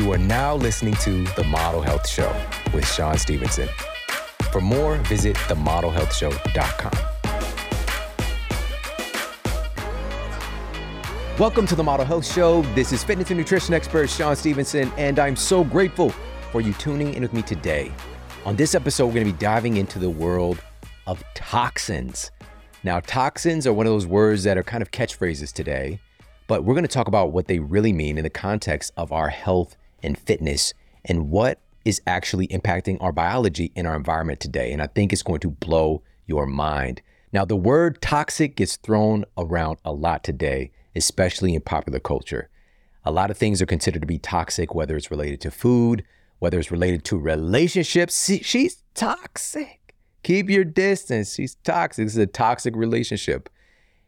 You are now listening to The Model Health Show with Shawn Stevenson. For more, visit themodelhealthshow.com. Welcome to The Model Health Show. This is fitness and nutrition expert Shawn Stevenson, and I'm so grateful for you tuning in with me today. On this episode, we're going to be diving into the world of toxins. Now, toxins are one of those words that are kind of catchphrases today, but we're going to talk about what they really mean in the context of our health and fitness and what is actually impacting our biology and our environment today. And I think it's going to blow your mind. Now, the word toxic gets thrown around a lot today, especially in popular culture. A lot of things are considered to be toxic, whether it's related to food, whether it's related to relationships. She's toxic. Keep your distance. She's toxic. This is a toxic relationship.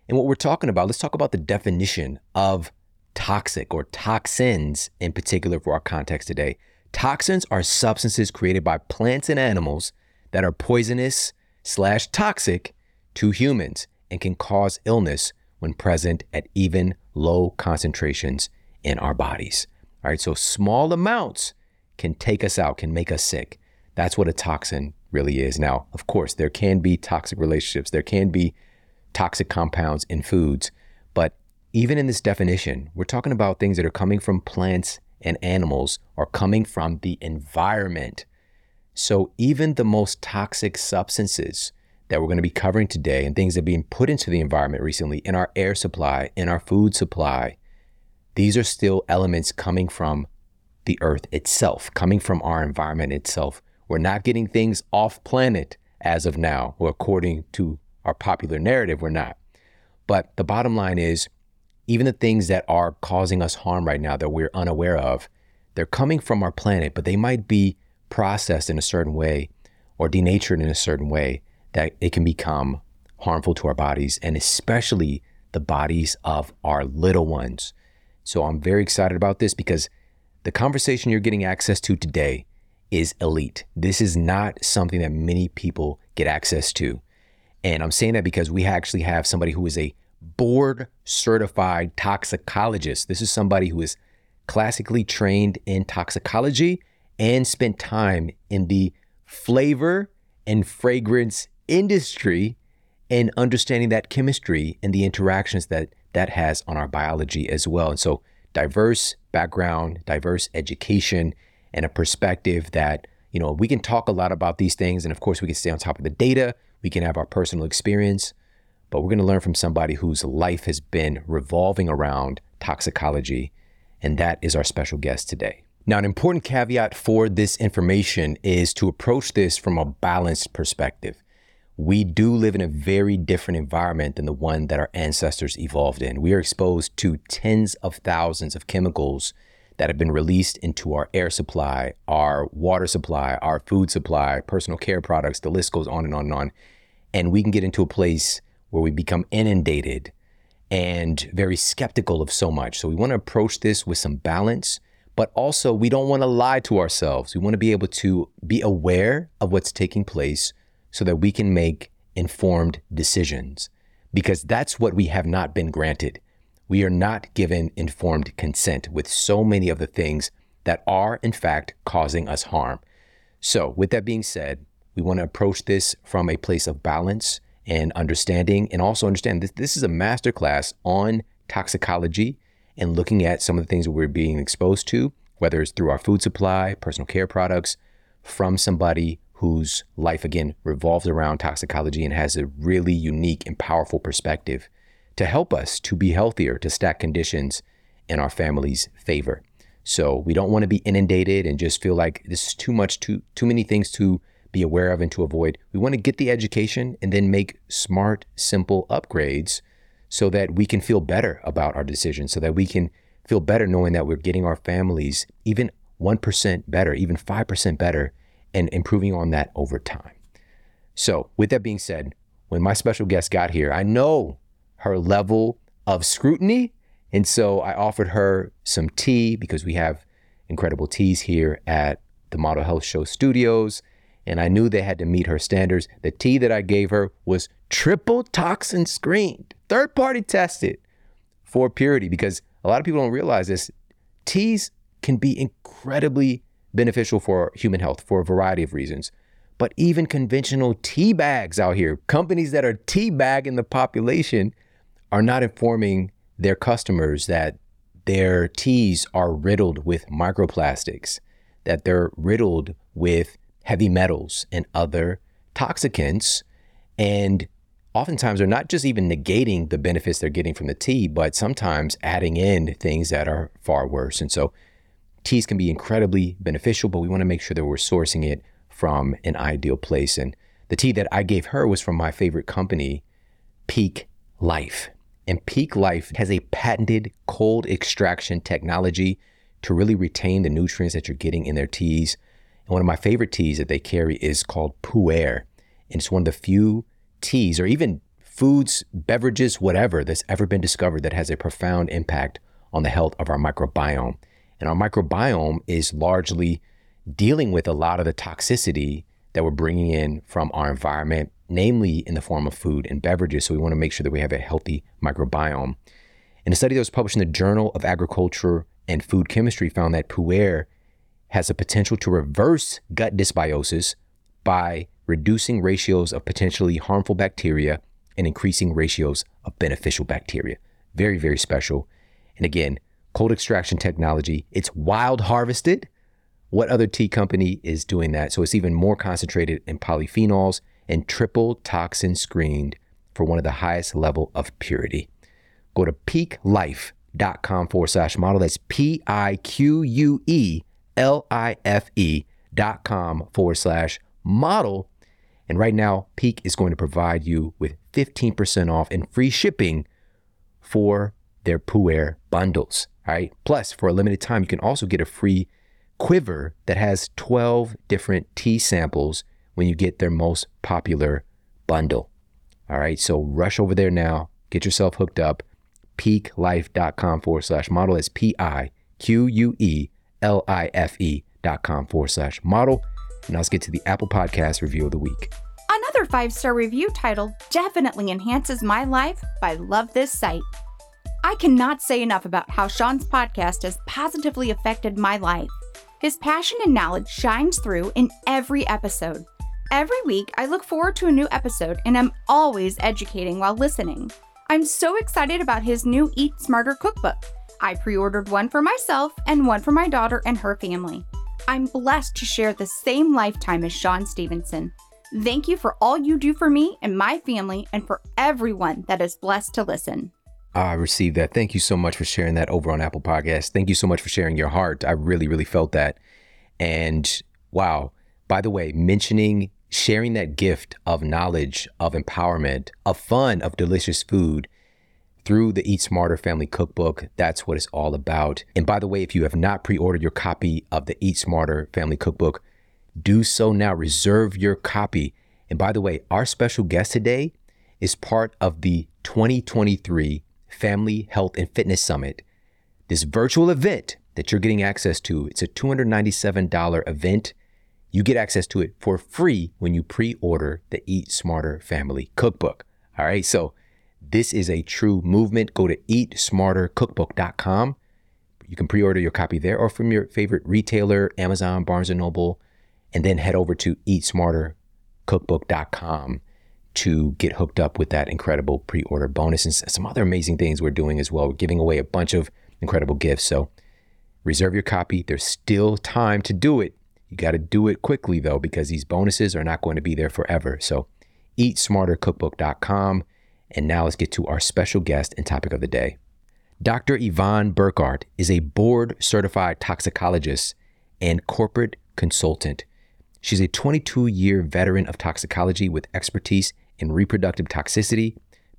And what we're talking about, let's talk about the definition of toxic, or toxins in particular for our context today. Toxins are substances created by plants and animals that are poisonous/toxic to humans and can cause illness when present at even low concentrations in our bodies. All right, so small amounts can take us out, can make us sick. That's what a toxin really is. Now, of course, there can be toxic relationships. There can be toxic compounds in foods. But even in this definition, we're talking about things that are coming from plants and animals or coming from the environment. So even the most toxic substances that we're going to be covering today and things that are being put into the environment recently, in our air supply, in our food supply, these are still elements coming from the earth itself, coming from our environment itself. We're not getting things off planet as of now, or according to our popular narrative, we're not. But the bottom line is, even the things that are causing us harm right now that we're unaware of, they're coming from our planet, but they might be processed in a certain way or denatured in a certain way that it can become harmful to our bodies, and especially the bodies of our little ones. So I'm very excited about this, because the conversation you're getting access to today is elite. This is not something that many people get access to. And I'm saying that because we actually have somebody who is a board certified toxicologist. This is somebody who is classically trained in toxicology and spent time in the flavor and fragrance industry and understanding that chemistry and the interactions that has on our biology as well. And so diverse background, diverse education, and a perspective that, you know, we can talk a lot about these things. And of course, we can stay on top of the data. We can have our personal experience, but we're going to learn from somebody whose life has been revolving around toxicology. And that is our special guest today. Now, an important caveat for this information is to approach this from a balanced perspective. We do live in a very different environment than the one that our ancestors evolved in. We are exposed to tens of thousands of chemicals that have been released into our air supply, our water supply, our food supply, personal care products, the list goes on and on and on. And we can get into a place where we become inundated and very skeptical of so much. So we want to approach this with some balance, but also we don't want to lie to ourselves. We want to be able to be aware of what's taking place so that we can make informed decisions, because that's what we have not been granted. We are not given informed consent with so many of the things that are, in fact, causing us harm. So with that being said, we want to approach this from a place of balance and understanding, and also understand that this is a masterclass on toxicology and looking at some of the things that we're being exposed to, whether it's through our food supply, personal care products, from somebody whose life, again, revolves around toxicology and has a really unique and powerful perspective to help us to be healthier, to stack conditions in our family's favor. So we don't want to be inundated and just feel like this is too much, too many things to be aware of and to avoid. We want to get the education and then make smart, simple upgrades so that we can feel better about our decisions, so that we can feel better knowing that we're getting our families even 1% better, even 5% better, and improving on that over time. So with that being said, when my special guest got here, I know her level of scrutiny. And so I offered her some tea, because we have incredible teas here at the Model Health Show Studios. And I knew they had to meet her standards. The tea that I gave her was triple toxin screened, third party tested for purity, because a lot of people don't realize this. Teas can be incredibly beneficial for human health for a variety of reasons. But even conventional tea bags out here, companies that are tea bagging the population, are not informing their customers that their teas are riddled with microplastics, that they're riddled with heavy metals and other toxicants. And oftentimes they're not just even negating the benefits they're getting from the tea, but sometimes adding in things that are far worse. And so teas can be incredibly beneficial, but we want to make sure that we're sourcing it from an ideal place. And the tea that I gave her was from my favorite company, Peak Life. And Peak Life has a patented cold extraction technology to really retain the nutrients that you're getting in their teas. And one of my favorite teas that they carry is called Pu-erh. And it's one of the few teas or even foods, beverages, whatever, that's ever been discovered that has a profound impact on the health of our microbiome. And our microbiome is largely dealing with a lot of the toxicity that we're bringing in from our environment, namely in the form of food and beverages. So we want to make sure that we have a healthy microbiome. And a study that was published in the Journal of Agriculture and Food Chemistry found that Pu-erh has the potential to reverse gut dysbiosis by reducing ratios of potentially harmful bacteria and increasing ratios of beneficial bacteria. Very, very special. And again, cold extraction technology, it's wild harvested. What other tea company is doing that? So it's even more concentrated in polyphenols and triple toxin screened for one of the highest level of purity. Go to peaklife.com/model. That's PIQUELIFE.com/model. And right now, Peak is going to provide you with 15% off and free shipping for their Pu-erh bundles. All right. Plus, for a limited time, you can also get a free quiver that has 12 different tea samples when you get their most popular bundle. All right. So rush over there now. Get yourself hooked up. PeakLife.com/model. That's PIQUELIFE.com/model. Now let's get to the Apple Podcast review of the week. Another 5-star review titled "Definitely Enhances My Life" by Love This Site. I cannot say enough about how Shawn's podcast has positively affected my life. His passion and knowledge shines through in every episode. Every week, I look forward to a new episode and I'm always educating while listening. I'm so excited about his new Eat Smarter cookbook. I pre-ordered one for myself and one for my daughter and her family. I'm blessed to share the same lifetime as Shawn Stevenson. Thank you for all you do for me and my family and for everyone that is blessed to listen. I received that. Thank you so much for sharing that over on Apple Podcasts. Thank you so much for sharing your heart. I really, really felt that. And wow, by the way, sharing that gift of knowledge, of empowerment, of fun, of delicious food through the Eat Smarter Family Cookbook, that's what it's all about. And by the way, if you have not pre-ordered your copy of the Eat Smarter Family Cookbook, do so now. Reserve your copy. And by the way, our special guest today is part of the 2023 Family Health and Fitness Summit. This virtual event that you're getting access to, it's a $297 event. You get access to it for free when you pre-order the Eat Smarter Family Cookbook. All right, so this is a true movement. Go to eatsmartercookbook.com. You can pre-order your copy there or from your favorite retailer, Amazon, Barnes & Noble, and then head over to eatsmartercookbook.com to get hooked up with that incredible pre-order bonus and some other amazing things we're doing as well. We're giving away a bunch of incredible gifts. So reserve your copy. There's still time to do it. You got to do it quickly though, because these bonuses are not going to be there forever. So eatsmartercookbook.com. And now let's get to our special guest and topic of the day. Dr. Yvonne Burkart is a board-certified toxicologist and corporate consultant. She's a 22-year veteran of toxicology with expertise in reproductive toxicity,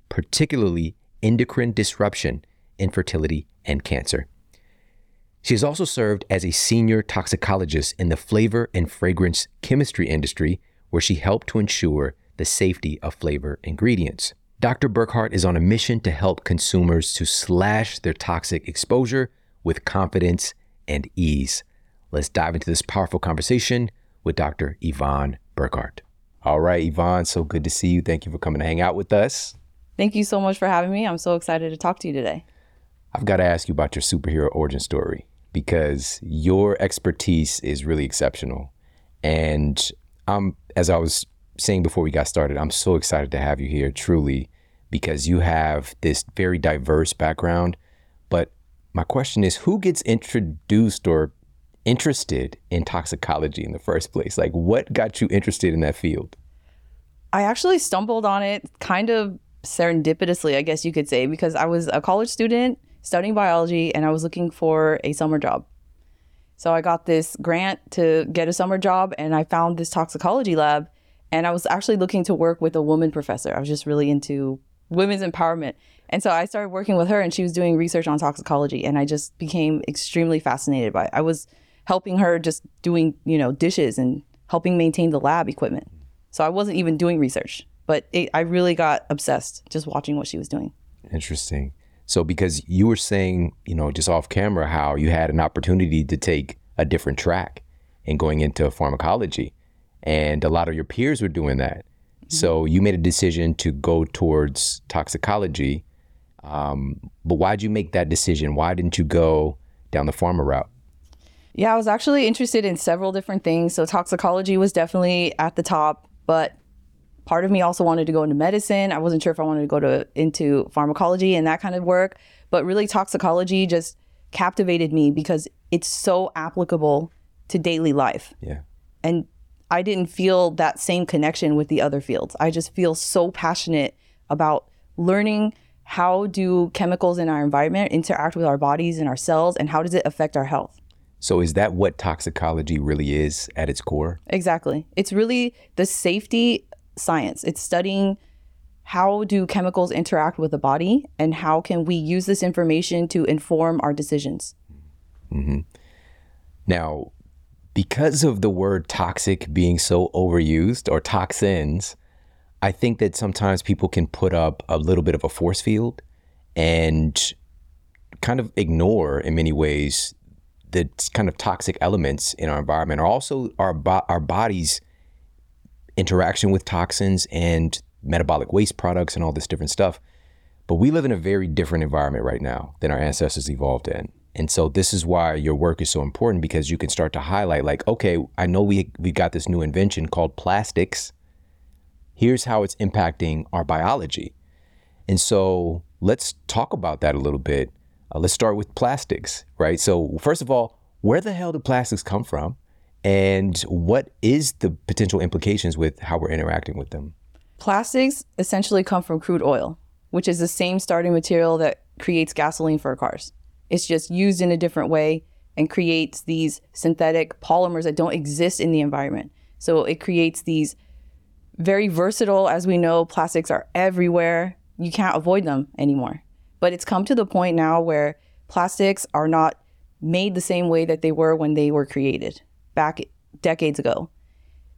particularly endocrine disruption, infertility, and cancer. She has also served as a senior toxicologist in the flavor and fragrance chemistry industry, where she helped to ensure the safety of flavor ingredients. Dr. Burkart is on a mission to help consumers to slash their toxic exposure with confidence and ease. Let's dive into this powerful conversation with Dr. Yvonne Burkart. All right, Yvonne, so good to see you. Thank you for coming to hang out with us. Thank you so much for having me. I'm so excited to talk to you today. I've got to ask you about your superhero origin story. because your expertise is really exceptional. And as I was saying before we got started, I'm so excited to have you here, truly, because you have this very diverse background. But my question is, who gets introduced or interested in toxicology in the first place? Like, what got you interested in that field? I actually stumbled on it kind of serendipitously, I guess you could say, because I was a college student studying biology and I was looking for a summer job. So I got this grant to get a summer job and I found this toxicology lab, and I was actually looking to work with a woman professor. I was just really into women's empowerment. And so I started working with her, and she was doing research on toxicology, and I just became extremely fascinated by it. I was helping her just doing, dishes and helping maintain the lab equipment. So I wasn't even doing research, but I really got obsessed just watching what she was doing. Interesting. So because you were saying, just off camera, how you had an opportunity to take a different track and going into pharmacology, and a lot of your peers were doing that. Mm-hmm. So you made a decision to go towards toxicology, but why'd you make that decision? Why didn't you go down the pharma route? Yeah, I was actually interested in several different things. So toxicology was definitely at the top, but part of me also wanted to go into medicine. I wasn't sure if I wanted to go into pharmacology and that kind of work, but really toxicology just captivated me because it's so applicable to daily life. Yeah. And I didn't feel that same connection with the other fields. I just feel so passionate about learning how do chemicals in our environment interact with our bodies and our cells, and how does it affect our health. So is that what toxicology really is at its core? Exactly. It's really the safety science. It's studying how do chemicals interact with the body and how can we use this information to inform our decisions. Mm-hmm. Now, because of the word toxic being so overused, or toxins, I think that sometimes people can put up a little bit of a force field and kind of ignore, in many ways, the kind of toxic elements in our environment, or also our body's interaction with toxins and metabolic waste products and all this different stuff. But we live in a very different environment right now than our ancestors evolved in. And so this is why your work is so important, because you can start to highlight, like, okay, I know we've got this new invention called plastics. Here's how it's impacting our biology. And so let's talk about that a little bit. Let's start with plastics, right? So first of all, where the hell do plastics come from? And what is the potential implications with how we're interacting with them? Plastics essentially come from crude oil, which is the same starting material that creates gasoline for cars. It's just used in a different way and creates these synthetic polymers that don't exist in the environment. So it creates these very versatile, as we know, plastics are everywhere. You can't avoid them anymore. But it's come to the point now where plastics are not made the same way that they were when they were created back decades ago,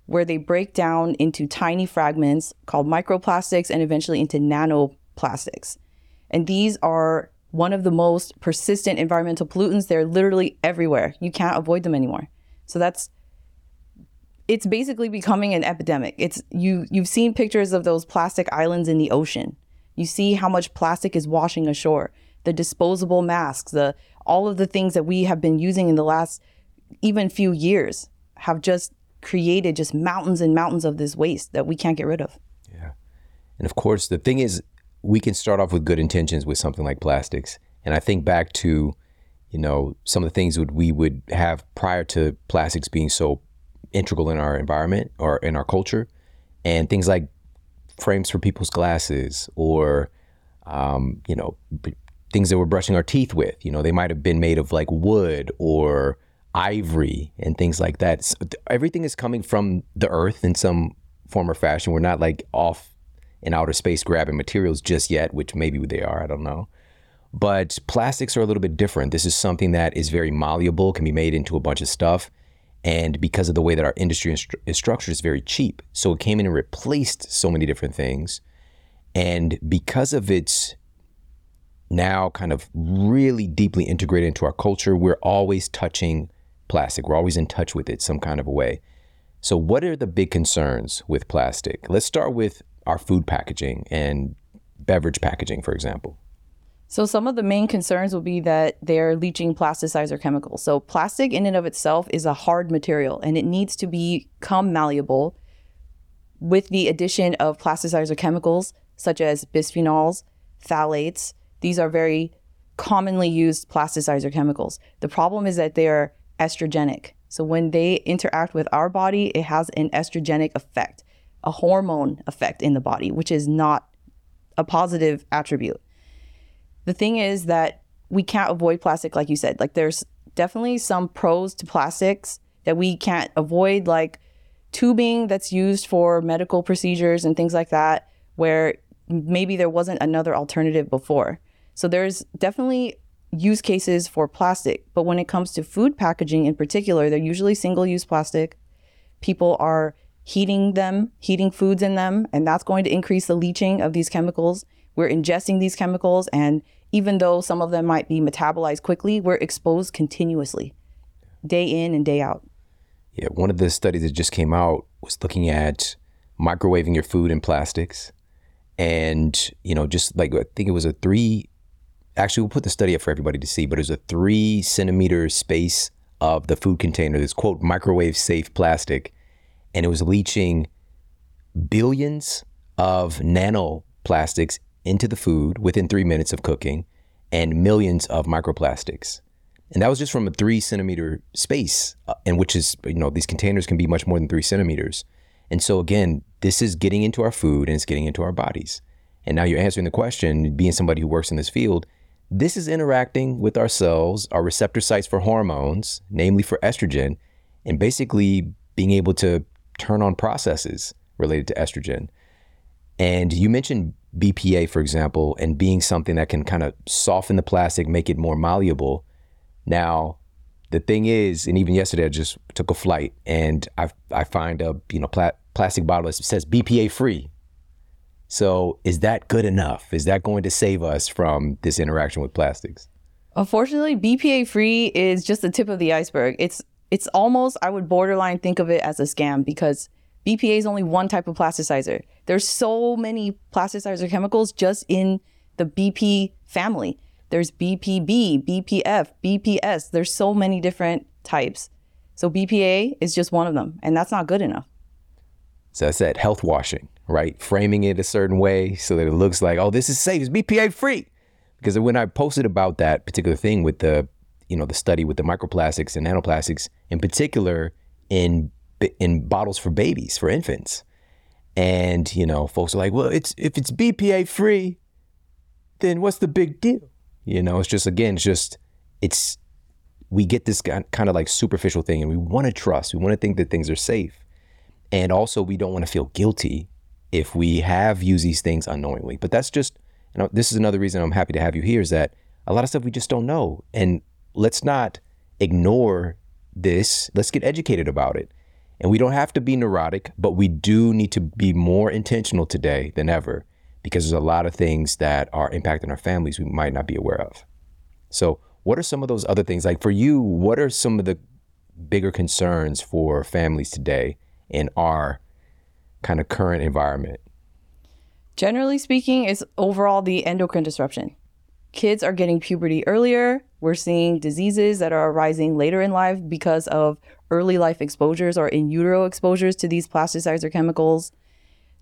where they break down into tiny fragments called microplastics and eventually into nanoplastics. And these are one of the most persistent environmental pollutants. They're literally everywhere. You can't avoid them anymore. So it's basically becoming an epidemic. You've seen pictures of those plastic islands in the ocean. You see how much plastic is washing ashore, the disposable masks, all of the things that we have been using in the last even few years have just created just mountains and mountains of this waste that we can't get rid of. Yeah. And of course, the thing is, we can start off with good intentions with something like plastics. And I think back to, some of the things that we would have prior to plastics being so integral in our environment or in our culture, and things like frames for people's glasses, or, things that we're brushing our teeth with, they might've been made of like wood or ivory and things like that. So everything is coming from the earth in some form or fashion. We're not like off in outer space grabbing materials just yet, which maybe they are, I don't know. But plastics are a little bit different. This is something that is very malleable, can be made into a bunch of stuff. And because of the way that our industry is structured, it's very cheap. So it came in and replaced so many different things. And because of its now kind of really deeply integrated into our culture, we're always touching plastic. We're always in touch with it some kind of a way. So what are the big concerns with plastic? Let's start with our food packaging and beverage packaging, for example. So some of the main concerns will be that they're leaching plasticizer chemicals. So plastic in and of itself is a hard material, and it needs to become malleable with the addition of plasticizer chemicals such as bisphenols, phthalates. These are very commonly used plasticizer chemicals. The problem is that they are estrogenic. So when they interact with our body, it has an estrogenic effect, a hormone effect in the body, which is not a positive attribute. The thing is that we can't avoid plastic, like you said. Like, there's definitely some pros to plastics that we can't avoid, like tubing that's used for medical procedures and things like that, where maybe there wasn't another alternative before. So there's definitely use cases for plastic, but when it comes to food packaging in particular, they're usually single-use plastic. People are heating foods in them, and that's going to increase the leaching of these chemicals. We're ingesting these chemicals, and even though some of them might be metabolized quickly, we're exposed continuously, day in and day out. Yeah, one of the studies that just came out was looking at microwaving your food in plastics, and just like, I think it was actually, we'll put the study up for everybody to see, but it's a 3-centimeter space of the food container, this quote, microwave safe plastic. And it was leaching billions of nanoplastics into the food within 3 minutes of cooking, and millions of microplastics. And that was just from a 3-centimeter space, and which is, these containers can be much more than 3 centimeters. And so again, this is getting into our food and it's getting into our bodies. And now you're answering the question, being somebody who works in this field, this is interacting with our cells, our receptor sites for hormones, namely for estrogen, and basically being able to turn on processes related to estrogen. And you mentioned BPA, for example, and being something that can kind of soften the plastic, make it more malleable. Now, the thing is, and even yesterday I just took a flight and I find a plastic bottle that says BPA free. So is that good enough? Is that going to save us from this interaction with plastics? Unfortunately, BPA free is just the tip of the iceberg. It's almost, I would borderline think of it as a scam, because BPA is only one type of plasticizer. There's so many plasticizer chemicals just in the BP family. There's BPB, BPF, BPS. There's so many different types. So BPA is just one of them, and that's not good enough. So that's that health washing, right? Framing it a certain way so that it looks like, oh, this is safe, it's BPA free. Because when I posted about that particular thing with the study with the microplastics and nanoplastics, in particular in bottles for babies, for infants. And, folks are like, well, if it's BPA free, then what's the big deal? We get this kind of like superficial thing, and we want to trust, we want to think that things are safe. And also we don't want to feel guilty if we have used these things unknowingly. But that's just, this is another reason I'm happy to have you here, is that a lot of stuff we just don't know. And let's not ignore this. Let's get educated about it. And we don't have to be neurotic, but we do need to be more intentional today than ever, because there's a lot of things that are impacting our families we might not be aware of. So what are some of those other things? Like for you, what are some of the bigger concerns for families today in our kind of current environment? Generally speaking, it's overall the endocrine disruption. Kids are getting puberty earlier. We're seeing diseases that are arising later in life because of early life exposures or in utero exposures to these plasticizer chemicals.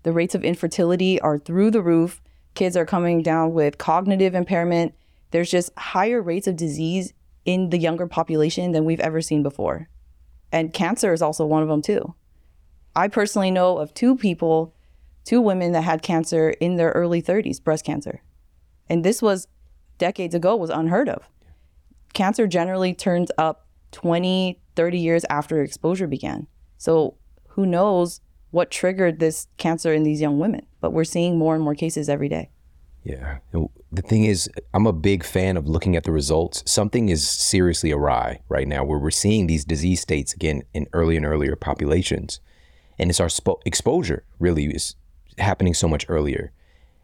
The rates of infertility are through the roof. Kids are coming down with cognitive impairment. There's just higher rates of disease in the younger population than we've ever seen before. And cancer is also one of them too. I personally know of two women that had cancer in their early 30s, breast cancer. And this was decades ago, was unheard of. Cancer generally turns up 20, 30 years after exposure began. So who knows what triggered this cancer in these young women, but we're seeing more and more cases every day. Yeah, the thing is, I'm a big fan of looking at the results. Something is seriously awry right now, where we're seeing these disease states again in earlier and earlier populations. And it's our exposure really is happening so much earlier.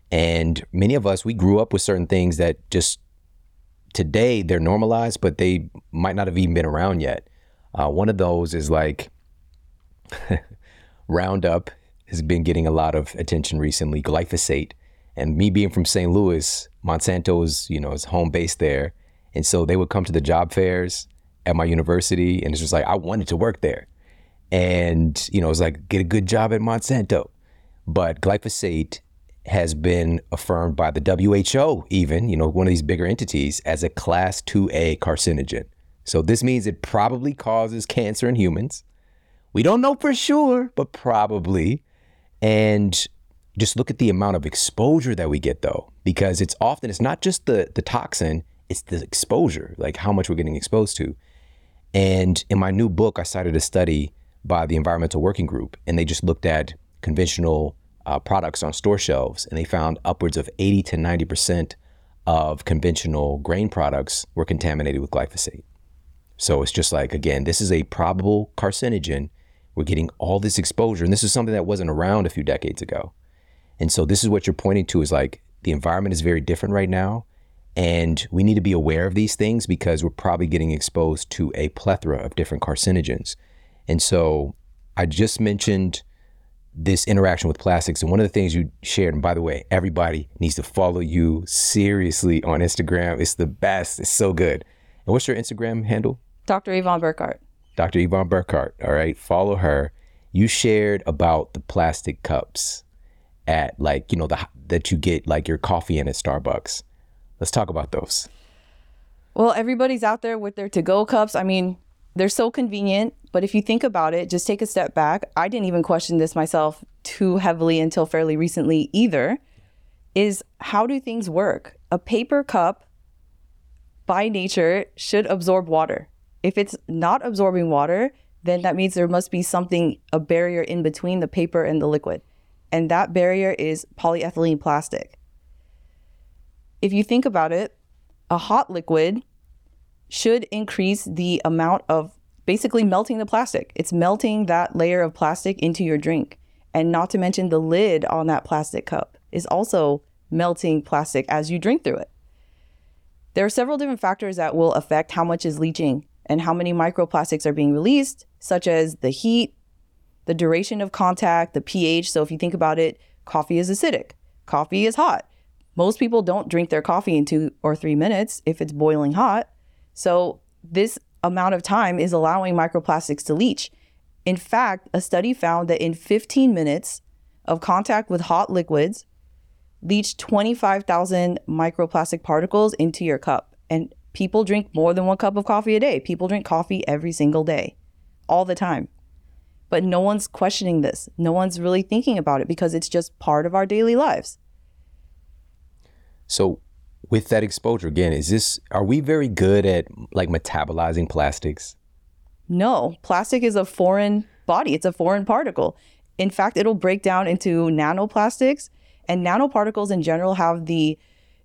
And many of us, we grew up with certain things that just today they're normalized, but they might not have even been around yet. One of those is like Roundup has been getting a lot of attention recently. Glyphosate And me being from St. Louis, Monsanto is, you know, is home base there. And so they would come to the job fairs at my university, and it's just like, I wanted to work there. And, you know, it's like, get a good job at Monsanto. But glyphosate has been affirmed by the WHO even, you know, one of these bigger entities, as a class 2A carcinogen. So this means it probably causes cancer in humans. We don't know for sure, but probably. And just look at the amount of exposure that we get though, because it's often, it's not just the toxin, it's the exposure, like how much we're getting exposed to. And in my new book, I cited a study by the Environmental Working Group, and they just looked at conventional products on store shelves, and they found upwards of 80 to 90% of conventional grain products were contaminated with glyphosate. So it's just like, again, this is a probable carcinogen. We're getting all this exposure, and this is something that wasn't around a few decades ago. And so this is what you're pointing to, is like the environment is very different right now, and we need to be aware of these things because we're probably getting exposed to a plethora of different carcinogens. And so I just mentioned this interaction with plastics, and one of the things you shared, and by the way, everybody needs to follow you seriously on Instagram. It's the best. It's so good. And what's your Instagram handle? Dr. Yvonne Burkart. Dr. Yvonne Burkart. All right, follow her. You shared about the plastic cups at, like, you know, that you get like your coffee in at Starbucks. Let's talk about those. Well, everybody's out there with their to-go cups. I mean, they're so convenient, but if you think about it, just take a step back. I didn't even question this myself too heavily until fairly recently either, is how do things work? A paper cup by nature should absorb water. If it's not absorbing water, then that means there must be something, a barrier in between the paper and the liquid. And that barrier is polyethylene plastic. If you think about it, a hot liquid should increase the amount of basically melting the plastic. It's melting that layer of plastic into your drink. And not to mention the lid on that plastic cup is also melting plastic as you drink through it. There are several different factors that will affect how much is leaching and how many microplastics are being released, such as the heat, the duration of contact, the pH. So if you think about it, coffee is acidic, coffee is hot. Most people don't drink their coffee in 2 or 3 minutes if it's boiling hot. So this amount of time is allowing microplastics to leach. In fact, a study found that in 15 minutes of contact with hot liquids, leached 25,000 microplastic particles into your cup. And people drink more than one cup of coffee a day. People drink coffee every single day, all the time. But no one's questioning this. No one's really thinking about it because it's just part of our daily lives. So with that exposure, again, are we very good at like metabolizing plastics? No, plastic is a foreign body. It's a foreign particle. In fact, it'll break down into nanoplastics, and nanoparticles in general have the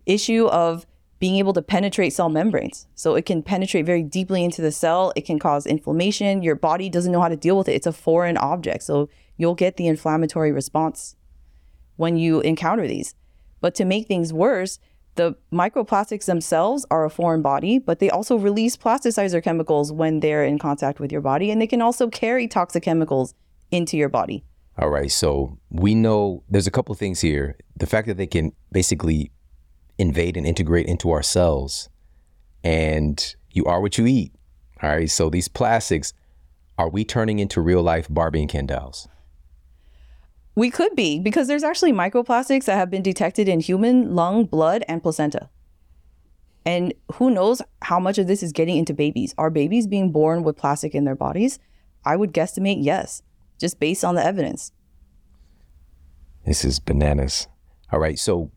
issue of being able to penetrate cell membranes. So it can penetrate very deeply into the cell. It can cause inflammation. Your body doesn't know how to deal with it. It's a foreign object. So you'll get the inflammatory response when you encounter these. But to make things worse, the microplastics themselves are a foreign body, but they also release plasticizer chemicals when they're in contact with your body, and they can also carry toxic chemicals into your body. All right, so we know there's a couple of things here. The fact that they can basically invade and integrate into our cells, and you are what you eat. All right, so these plastics, are we turning into real life Barbie and Ken dolls? We could be, because there's actually microplastics that have been detected in human lung, blood, and placenta. And who knows how much of this is getting into babies. Are babies being born with plastic in their bodies? I would guesstimate yes, just based on the evidence. This is bananas. All right, so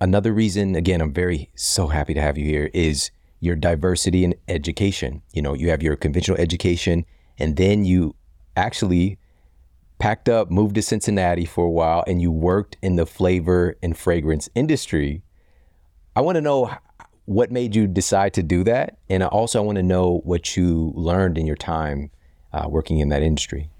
another reason, again, I'm so happy to have you here, is your diversity in education. You know, you have your conventional education, and then you actually packed up, moved to Cincinnati for a while, and you worked in the flavor and fragrance industry. I want to know what made you decide to do that. And also I want to know what you learned in your time working in that industry.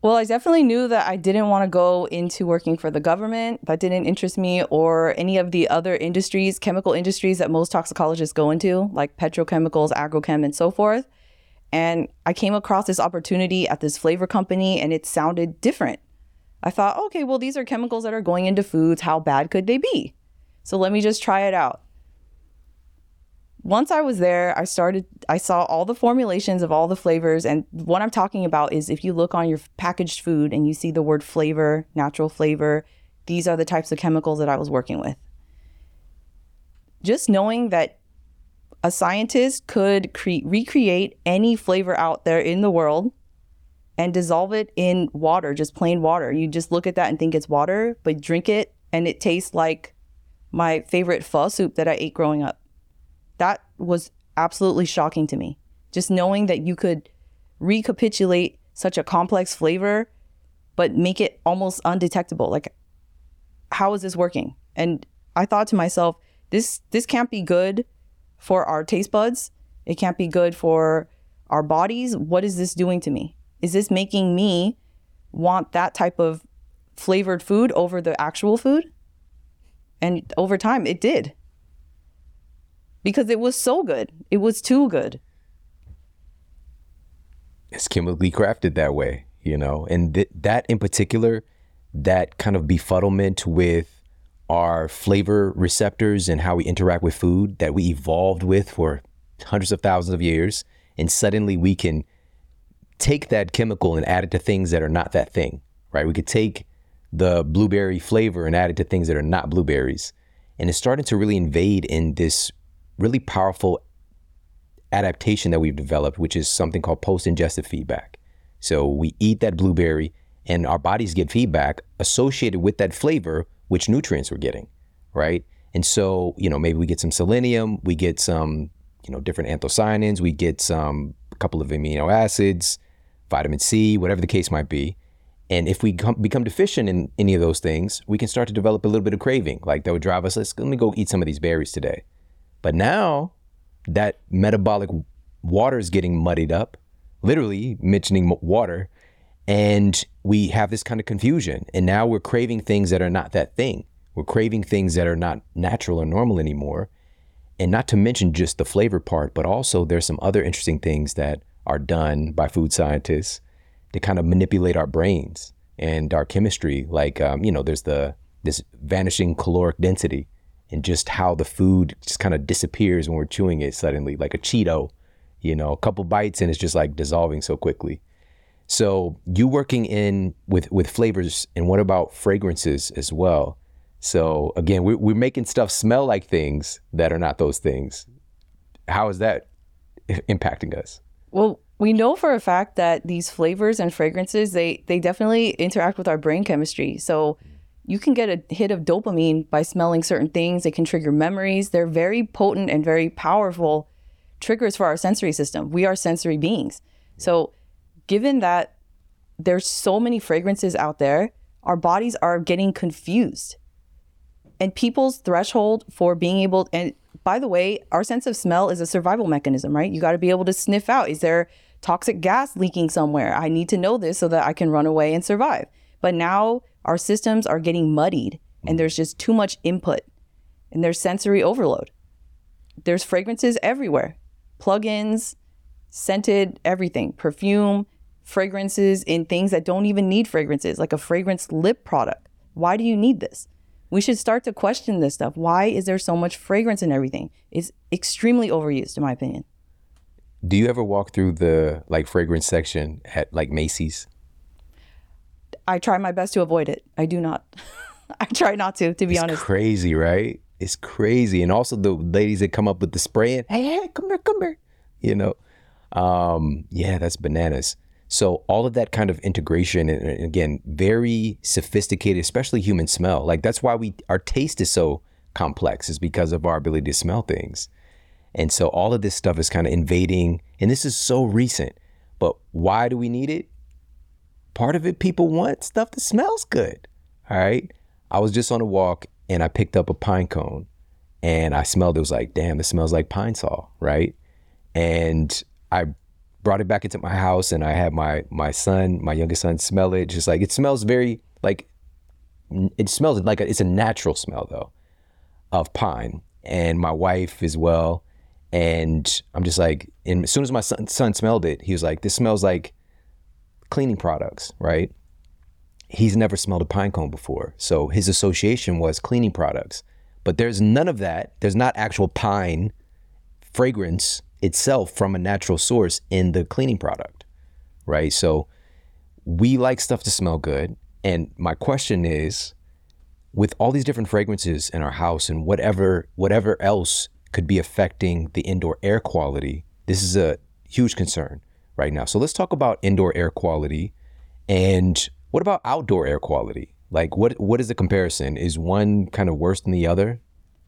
Well, I definitely knew that I didn't want to go into working for the government. That didn't interest me, or any of the other industries, chemical industries that most toxicologists go into, like petrochemicals, agrochem, and so forth. And I came across this opportunity at this flavor company, and it sounded different. I thought, okay, well, these are chemicals that are going into foods. How bad could they be? So let me just try it out. Once I was there, I saw all the formulations of all the flavors. And what I'm talking about is if you look on your packaged food and you see the word flavor, natural flavor, these are the types of chemicals that I was working with. Just knowing that a scientist could recreate any flavor out there in the world and dissolve it in water, just plain water. You just look at that and think it's water, but drink it and it tastes like my favorite pho soup that I ate growing up. That was absolutely shocking to me. Just knowing that you could recapitulate such a complex flavor, but make it almost undetectable. Like, how is this working? And I thought to myself, this can't be good for our taste buds. It can't be good for our bodies. What is this doing to me? Is this making me want that type of flavored food over the actual food? And over time, it did. Because it was so good. It was too good. It's chemically crafted that way, you know, and that in particular, that kind of befuddlement with our flavor receptors and how we interact with food that we evolved with for hundreds of thousands of years. And suddenly we can take that chemical and add it to things that are not that thing, right? We could take the blueberry flavor and add it to things that are not blueberries. And it's starting to really invade in this really powerful adaptation that we've developed, which is something called post-ingestive feedback. So we eat that blueberry and our bodies get feedback associated with that flavor, which nutrients we're getting, right? And so, you know, maybe we get some selenium, we get some, you know, different anthocyanins, we get some, a couple of amino acids, vitamin C, whatever the case might be. And if we become deficient in any of those things, we can start to develop a little bit of craving. Like that would drive us, let me go eat some of these berries today. But now that metabolic water is getting muddied up, literally mentioning water, and we have this kind of confusion. And now we're craving things that are not that thing. We're craving things that are not natural or normal anymore. And not to mention just the flavor part, but also there's some other interesting things that are done by food scientists to kind of manipulate our brains and our chemistry. Like, you know, there's this vanishing caloric density, and just how the food just kind of disappears when we're chewing it suddenly, like a Cheeto, you know, a couple bites and it's just like dissolving so quickly. So you working in with flavors, and what about fragrances as well? So again, we're making stuff smell like things that are not those things. How is that impacting us? Well, we know for a fact that these flavors and fragrances, they definitely interact with our brain chemistry. So you can get a hit of dopamine by smelling certain things. They can trigger memories. They're very potent and very powerful triggers for our sensory system. We are sensory beings. So given that there's so many fragrances out there, our bodies are getting confused. And people's threshold for being able, and by the way, our sense of smell is a survival mechanism, right? You got to be able to sniff out, is there toxic gas leaking somewhere? I need to know this so that I can run away and survive. But now our systems are getting muddied and there's just too much input and there's sensory overload. There's fragrances everywhere, plug-ins, scented everything, perfume, fragrances in things that don't even need fragrances, like a fragrance lip product. Why do you need this? We should start to question this stuff. Why is there so much fragrance in everything? It's extremely overused, in my opinion. Do you ever walk through the like fragrance section at like Macy's? I try my best to avoid it. I do not. I try not to be honest. It's crazy, right? It's crazy. And also the ladies that come up with the spray and, hey, come here, you know? Yeah, that's bananas. So all of that kind of integration, and again, very sophisticated, especially human smell. Like that's why our taste is so complex, is because of our ability to smell things. And so all of this stuff is kind of invading, and this is so recent, but why do we need it? Part of it, people want stuff that smells good, all right? I was just on a walk and I picked up a pine cone and I smelled it, was like, damn, this smells like pine saw, right? And I brought it back into my house and I had my son, my youngest son, smell it. Just like, it smells very, like, it smells like, it's a natural smell though, of pine. And my wife as well. And I'm just like, and as soon as my son smelled it, he was like, this smells like cleaning products, right? he's never smelled a pine cone before. So his association was cleaning products, but there's none of that. There's not actual pine fragrance itself from a natural source in the cleaning product, right? So we like stuff to smell good. And my question is, with all these different fragrances in our house and whatever else could be affecting the indoor air quality, this is a huge concern right now. So let's talk about indoor air quality. And what about outdoor air quality? Like what is the comparison? Is one kind of worse than the other?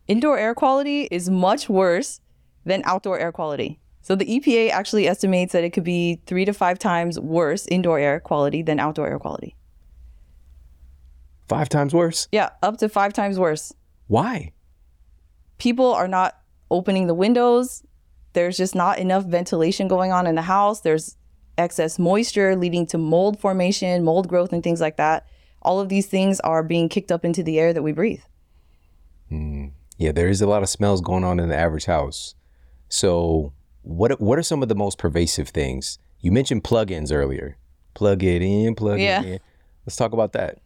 Indoor air quality is much worse than outdoor air quality. So the EPA actually estimates that it could be 3 to 5 times worse indoor air quality than outdoor air quality. 5 times worse? Yeah, up to 5 times worse. Why? People are not opening the windows. There's just not enough ventilation going on in the house. There's excess moisture leading to mold formation, mold growth, and things like that. All of these things are being kicked up into the air that we breathe. Yeah, there is a lot of smells going on in the average house. So what are some of the most pervasive things? You mentioned plugins earlier. Plug it in, plug it in. Let's talk about that.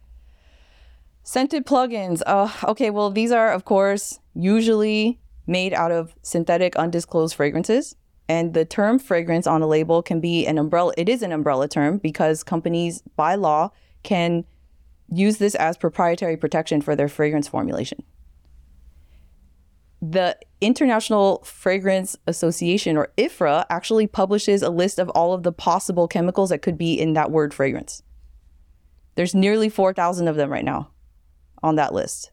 Scented plugins. Okay, well, these are, of course, usually made out of synthetic undisclosed fragrances. And the term fragrance on a label can be an umbrella. It is an umbrella term because companies by law can use this as proprietary protection for their fragrance formulation. The International Fragrance Association, or IFRA, actually publishes a list of all of the possible chemicals that could be in that word fragrance. There's nearly 4,000 of them right now on that list.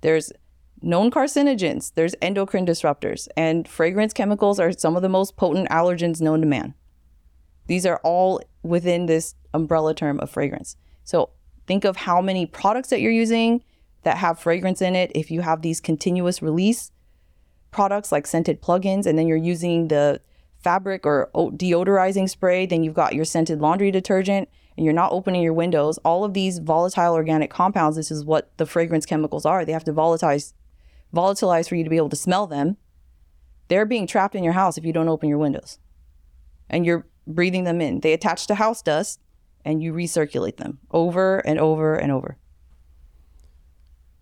There's known carcinogens, there's endocrine disruptors, and fragrance chemicals are some of the most potent allergens known to man. These are all within this umbrella term of fragrance. So think of how many products that you're using that have fragrance in it. If you have these continuous release products like scented plugins, and then you're using the fabric or deodorizing spray, then you've got your scented laundry detergent, and you're not opening your windows. All of these volatile organic compounds, this is what the fragrance chemicals are. They have to volatilize for you to be able to smell them. They're being trapped in your house if you don't open your windows and you're breathing them in. They attach to house dust and you recirculate them over and over and over.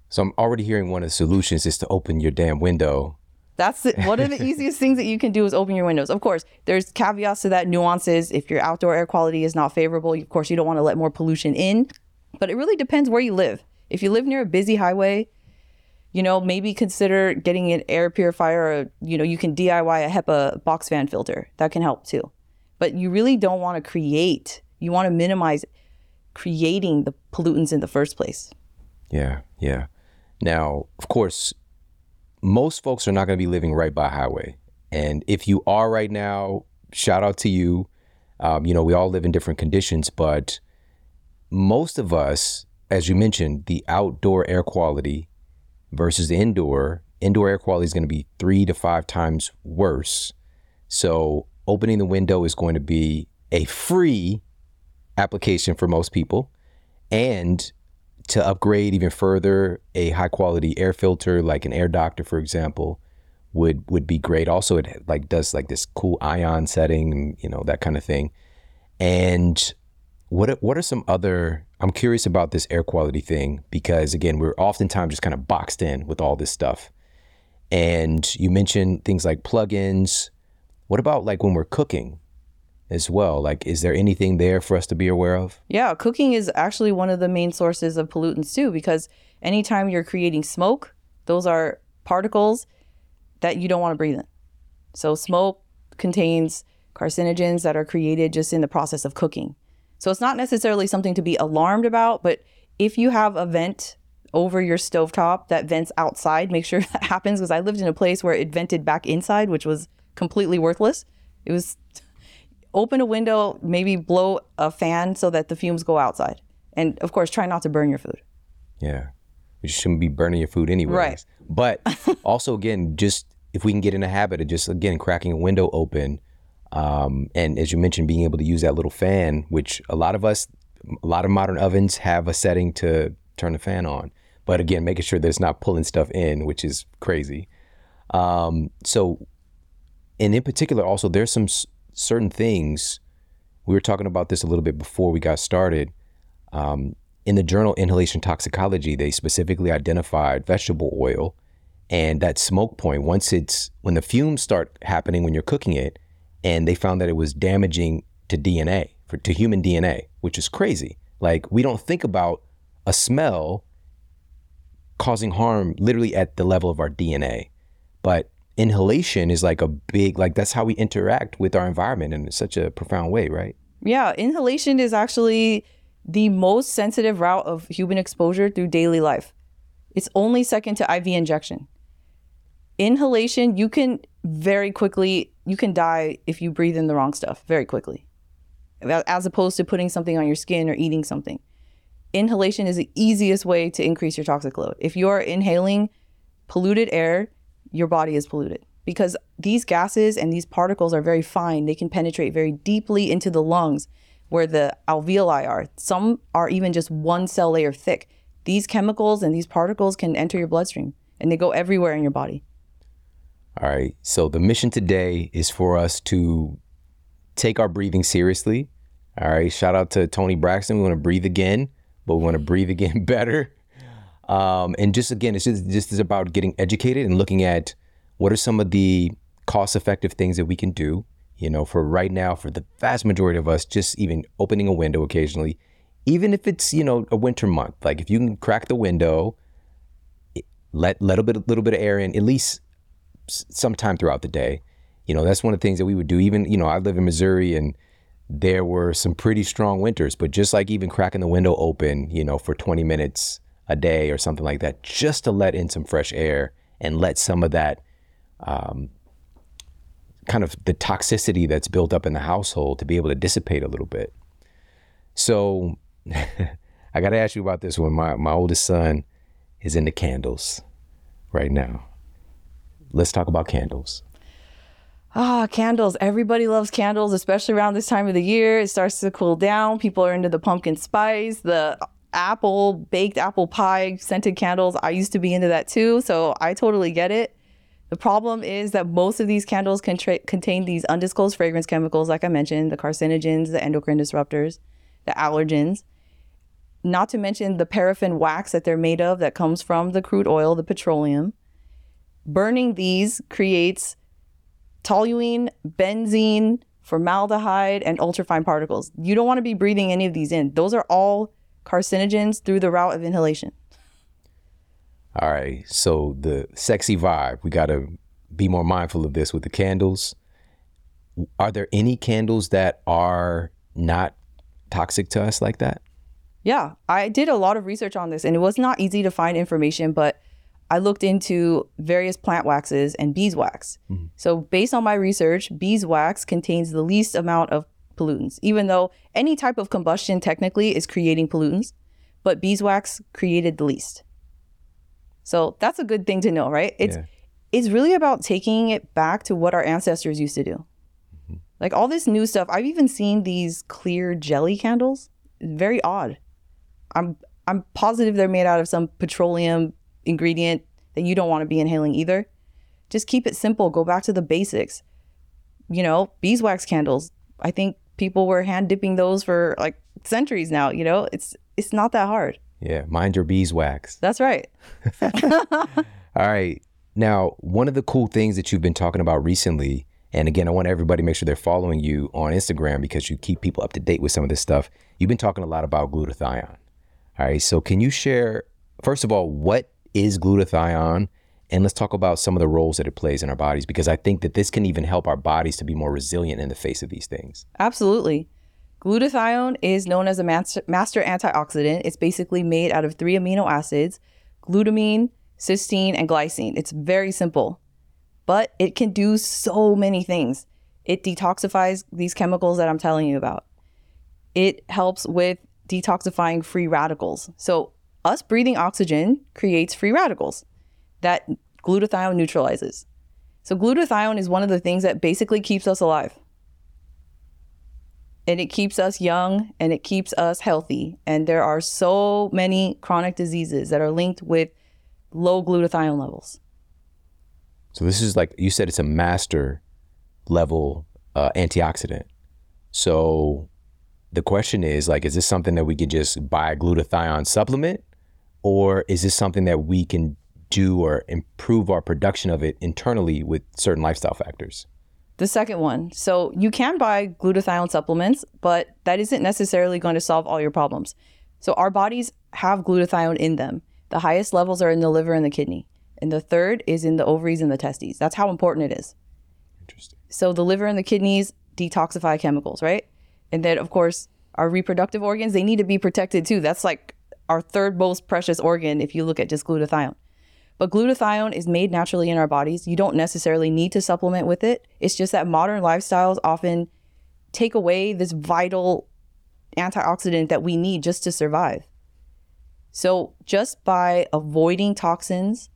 So I'm already hearing one of the solutions is to open your damn window. That's it. One of the easiest things that you can do is open your windows. Of course, there's caveats to that, nuances. If your outdoor air quality is not favorable, of course, you don't want to let more pollution in, but it really depends where you live. If you live near a busy highway, maybe consider getting an air purifier, or, you can DIY a HEPA box fan filter. That can help too. But you really don't want to you want to minimize creating the pollutants in the first place. Yeah. Now, of course, most folks are not going to be living right by a highway. And if you are right now, shout out to you. We all live in different conditions, but most of us, as you mentioned, the outdoor air quality versus the indoor air quality is going to be 3 to 5 times worse. So opening the window is going to be a free application for most people. And to upgrade even further, a high quality air filter, like an Air Doctor, for example, would be great. Also, it does this cool ion setting, that kind of thing. And what are some other, I'm curious about this air quality thing, because again, we're oftentimes just kind of boxed in with all this stuff. And you mentioned things like plugins. What about when we're cooking as well? Is there anything there for us to be aware of? Yeah, cooking is actually one of the main sources of pollutants too, because anytime you're creating smoke, those are particles that you don't want to breathe in. So smoke contains carcinogens that are created just in the process of cooking. So it's not necessarily something to be alarmed about, but if you have a vent over your stovetop that vents outside, make sure that happens, because I lived in a place where it vented back inside, which was completely worthless. It was open a window, maybe blow a fan so that the fumes go outside. And of course, try not to burn your food. Yeah, you shouldn't be burning your food anyways. Right. But also, again, just if we can get in a habit of just, again, cracking a window open, and as you mentioned, being able to use that little fan, which a lot of modern ovens have a setting to turn the fan on. But again, making sure that it's not pulling stuff in, which is crazy. And in particular, also, there's some certain things, we were talking about this a little bit before we got started. In the journal Inhalation Toxicology, they specifically identified vegetable oil and that smoke point, when the fumes start happening when you're cooking it, and they found that it was damaging to DNA, to human DNA, which is crazy. Like, we don't think about a smell causing harm literally at the level of our DNA, but inhalation is like a big, like, that's how we interact with our environment in such a profound way, right? Yeah, inhalation is actually the most sensitive route of human exposure through daily life. It's only second to IV injection. Inhalation, you can die if you breathe in the wrong stuff very quickly, as opposed to putting something on your skin or eating something. Inhalation is the easiest way to increase your toxic load. If you are inhaling polluted air, your body is polluted, because these gases and these particles are very fine. They can penetrate very deeply into the lungs, where the alveoli are. Some are even just one cell layer thick. These chemicals and these particles can enter your bloodstream, and they go everywhere in your body. All right, so the mission today is for us to take our breathing seriously. All right, shout out to Tony Braxton. We want to breathe again, but we want to breathe again better. And just again, this is about getting educated and looking at what are some of the cost-effective things that we can do. You know, for right now, for the vast majority of us, just even opening a window occasionally, even if it's, you know, a winter month, like if you can crack the window, let a little bit of air in at least sometime throughout the day. You know, that's one of the things that we would do. Even, you know, I live in Missouri, and there were some pretty strong winters, but just like even cracking the window open, you know, for 20 minutes a day or something like that, just to let in some fresh air and let some of that, kind of the toxicity that's built up in the household to be able to dissipate a little bit. So I got to ask you about this one. My oldest son is into candles right now. Let's talk about candles. Candles. Everybody loves candles, especially around this time of the year. It starts to cool down. People are into the pumpkin spice, the baked apple pie scented candles. I used to be into that too, so I totally get it. The problem is that most of these candles contain these undisclosed fragrance chemicals, like I mentioned, the carcinogens, the endocrine disruptors, the allergens, not to mention the paraffin wax that they're made of that comes from the crude oil, the petroleum. Burning these creates toluene, benzene, formaldehyde, and ultrafine particles. You don't want to be breathing any of these in. Those are all carcinogens through the route of inhalation. All right, so the sexy vibe, we gotta be more mindful of this with the candles. Are there any candles that are not toxic to us like that? Yeah, I did a lot of research on this, and it was not easy to find information, but I looked into various plant waxes and beeswax. Mm-hmm. So based on my research, beeswax contains the least amount of pollutants, even though any type of combustion technically is creating pollutants, but beeswax created the least. So that's a good thing to know, right? It's really about taking it back to what our ancestors used to do. Mm-hmm. Like all this new stuff, I've even seen these clear jelly candles. Very odd. I'm positive they're made out of some petroleum ingredient that you don't want to be inhaling either. Just keep it simple. Go back to the basics. You know, beeswax candles. I think people were hand dipping those for like centuries now, you know? It's not that hard. Yeah, mind your beeswax. That's right. All right. Now, one of the cool things that you've been talking about recently, and again, I want everybody to make sure they're following you on Instagram because you keep people up to date with some of this stuff. You've been talking a lot about glutathione. All right. So can you share, first of all, what is glutathione? And let's talk about some of the roles that it plays in our bodies, because I think that this can even help our bodies to be more resilient in the face of these things. Absolutely. Glutathione is known as a master antioxidant. It's basically made out of 3 amino acids, glutamine, cysteine, and glycine. It's very simple, but it can do so many things. It detoxifies these chemicals that I'm telling you about. It helps with detoxifying free radicals. So us breathing oxygen creates free radicals that glutathione neutralizes. So glutathione is one of the things that basically keeps us alive. And it keeps us young, and it keeps us healthy. And there are so many chronic diseases that are linked with low glutathione levels. So this is, like you said, it's a master level antioxidant. So the question is, like, is this something that we can just buy a glutathione supplement, or is this something that we can do or improve our production of it internally with certain lifestyle factors? The second one. So you can buy glutathione supplements, but that isn't necessarily going to solve all your problems. So our bodies have glutathione in them. The highest levels are in the liver and the kidney. And the third is in the ovaries and the testes. That's how important it is. Interesting. So the liver and the kidneys detoxify chemicals, right? And then, of course, our reproductive organs, they need to be protected too. That's like our third most precious organ if you look at just glutathione. But glutathione is made naturally in our bodies. You don't necessarily need to supplement with it. It's just that modern lifestyles often take away this vital antioxidant that we need just to survive. So just by avoiding toxins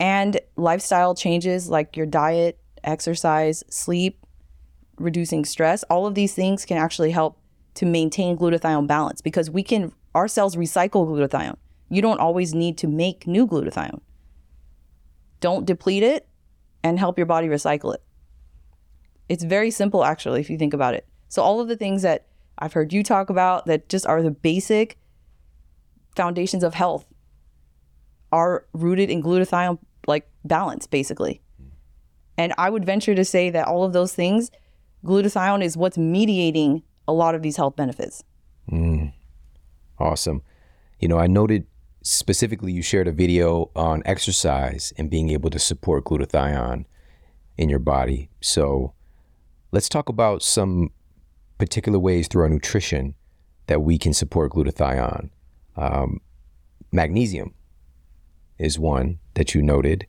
and lifestyle changes like your diet, exercise, sleep, reducing stress, all of these things can actually help to maintain glutathione balance, because we can, our cells recycle glutathione. You don't always need to make new glutathione. Don't deplete it and help your body recycle it. It's very simple, actually, if you think about it. So all of the things that I've heard you talk about that just are the basic foundations of health are rooted in glutathione, like, balance, basically. And I would venture to say that all of those things, glutathione is what's mediating a lot of these health benefits. Awesome. You know, I noted specifically you shared a video on exercise and being able to support glutathione in your body. So let's talk about some particular ways through our nutrition that we can support glutathione. Magnesium is one that you noted.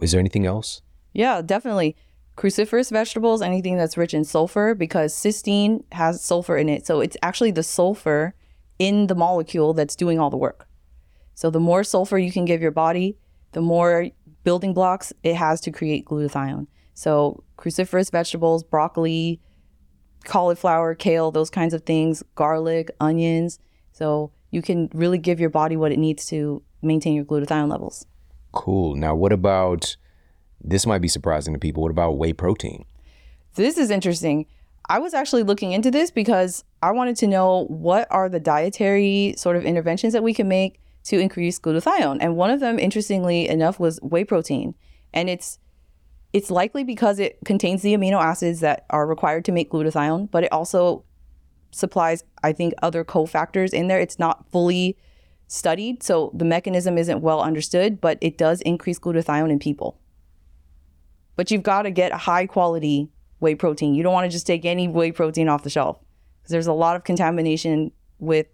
Is there anything else? Yeah, definitely. Cruciferous vegetables, anything that's rich in sulfur, because cysteine has sulfur in it. So it's actually the sulfur in the molecule that's doing all the work. So the more sulfur you can give your body, the more building blocks it has to create glutathione. So cruciferous vegetables, broccoli, cauliflower, kale, those kinds of things, garlic, onions. So you can really give your body what it needs to maintain your glutathione levels. Cool. Now, what about, this might be surprising to people, what about whey protein? This is interesting. I was actually looking into this because I wanted to know what are the dietary sort of interventions that we can make to increase glutathione. And one of them, interestingly enough, was whey protein. And it's likely because it contains the amino acids that are required to make glutathione, but it also supplies, I think, other cofactors in there. It's not fully studied, so the mechanism isn't well understood, but it does increase glutathione in people. But you've got to get a high quality whey protein. You don't want to just take any whey protein off the shelf, because there's a lot of contamination with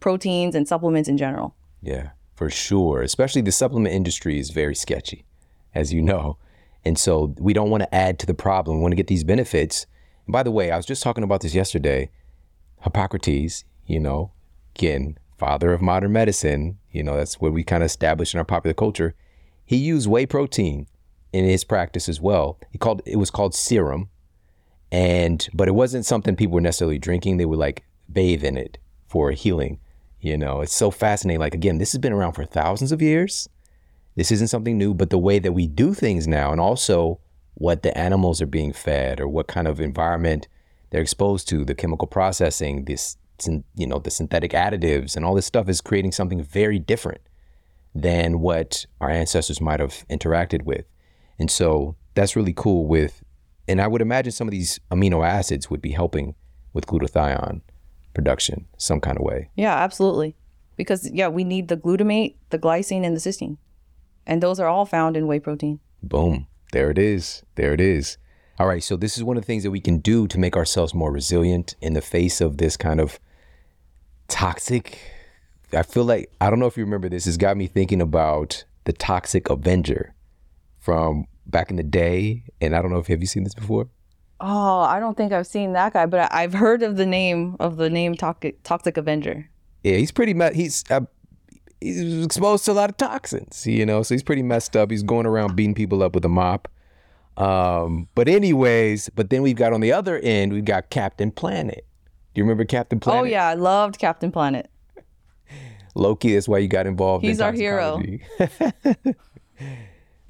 proteins and supplements in general. Yeah, for sure. Especially the supplement industry is very sketchy, as you know. And so we don't want to add to the problem. We want to get these benefits. And by the way, I was just talking about this yesterday. Hippocrates, you know, again, father of modern medicine, you know, that's what we kind of established in our popular culture. He used whey protein in his practice as well. It was called serum, but it wasn't something people were necessarily drinking. They would like bathe in it for healing. You know, it's so fascinating. Like, again, this has been around for thousands of years. This isn't something new, but the way that we do things now, and also what the animals are being fed or what kind of environment they're exposed to, the chemical processing, this, you know, the synthetic additives and all this stuff is creating something very different than what our ancestors might have interacted with. And so that's really cool with, and I would imagine some of these amino acids would be helping with glutathione production some kind of way. Yeah, absolutely. Because yeah, we need the glutamate, the glycine, and the cysteine. And those are all found in whey protein. Boom. There it is. There it is. All right. So this is one of the things that we can do to make ourselves more resilient in the face of this kind of toxic. I feel like, I don't know if you remember this, it's got me thinking about the Toxic Avenger from back in the day. And I don't know if, have you seen this before? Oh, I don't think I've seen that guy, but I've heard of the name Toxic Avenger. Yeah, he's pretty much, he's exposed to a lot of toxins, you know, so he's pretty messed up. He's going around beating people up with a mop. But then we've got, on the other end, we've got Captain Planet. Do you remember Captain Planet? Oh yeah, I loved Captain Planet. Loki, that's why you got involved. He's in our hero.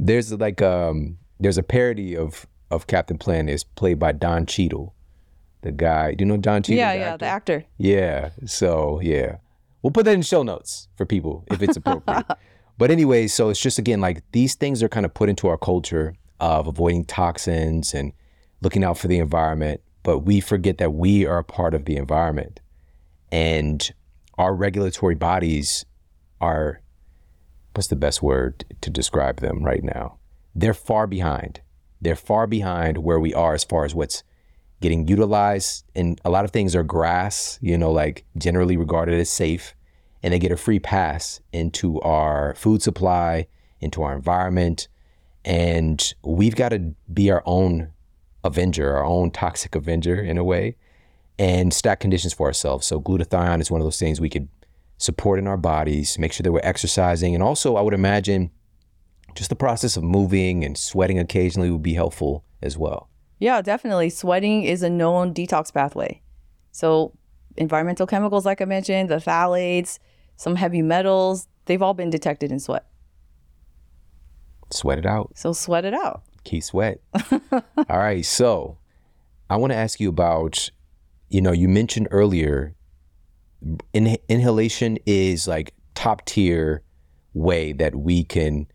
There's there's a parody of Captain Planet. It's played by Don Cheadle, the guy, do you know Don Cheadle? Yeah, the actor. Yeah, so yeah. We'll put that in show notes for people if it's appropriate. But anyway, so it's just, again, like these things are kind of put into our culture of avoiding toxins and looking out for the environment, but we forget that we are a part of the environment. And our regulatory bodies are, what's the best word to describe them right now? They're far behind. They're far behind where we are as far as what's getting utilized. And a lot of things are grass, you know, like generally regarded as safe, and they get a free pass into our food supply, into our environment. And we've got to be our own avenger, our own toxic avenger in a way, and stack conditions for ourselves. So glutathione is one of those things we could support in our bodies, make sure that we're exercising. And also I would imagine just the process of moving and sweating occasionally would be helpful as well. Yeah, definitely. Sweating is a known detox pathway. So environmental chemicals, like I mentioned, the phthalates, some heavy metals, they've all been detected in sweat. Sweat it out. So sweat it out. Key sweat. All right. So I want to ask you about, you know, you mentioned earlier, inhalation is like top tier way that we can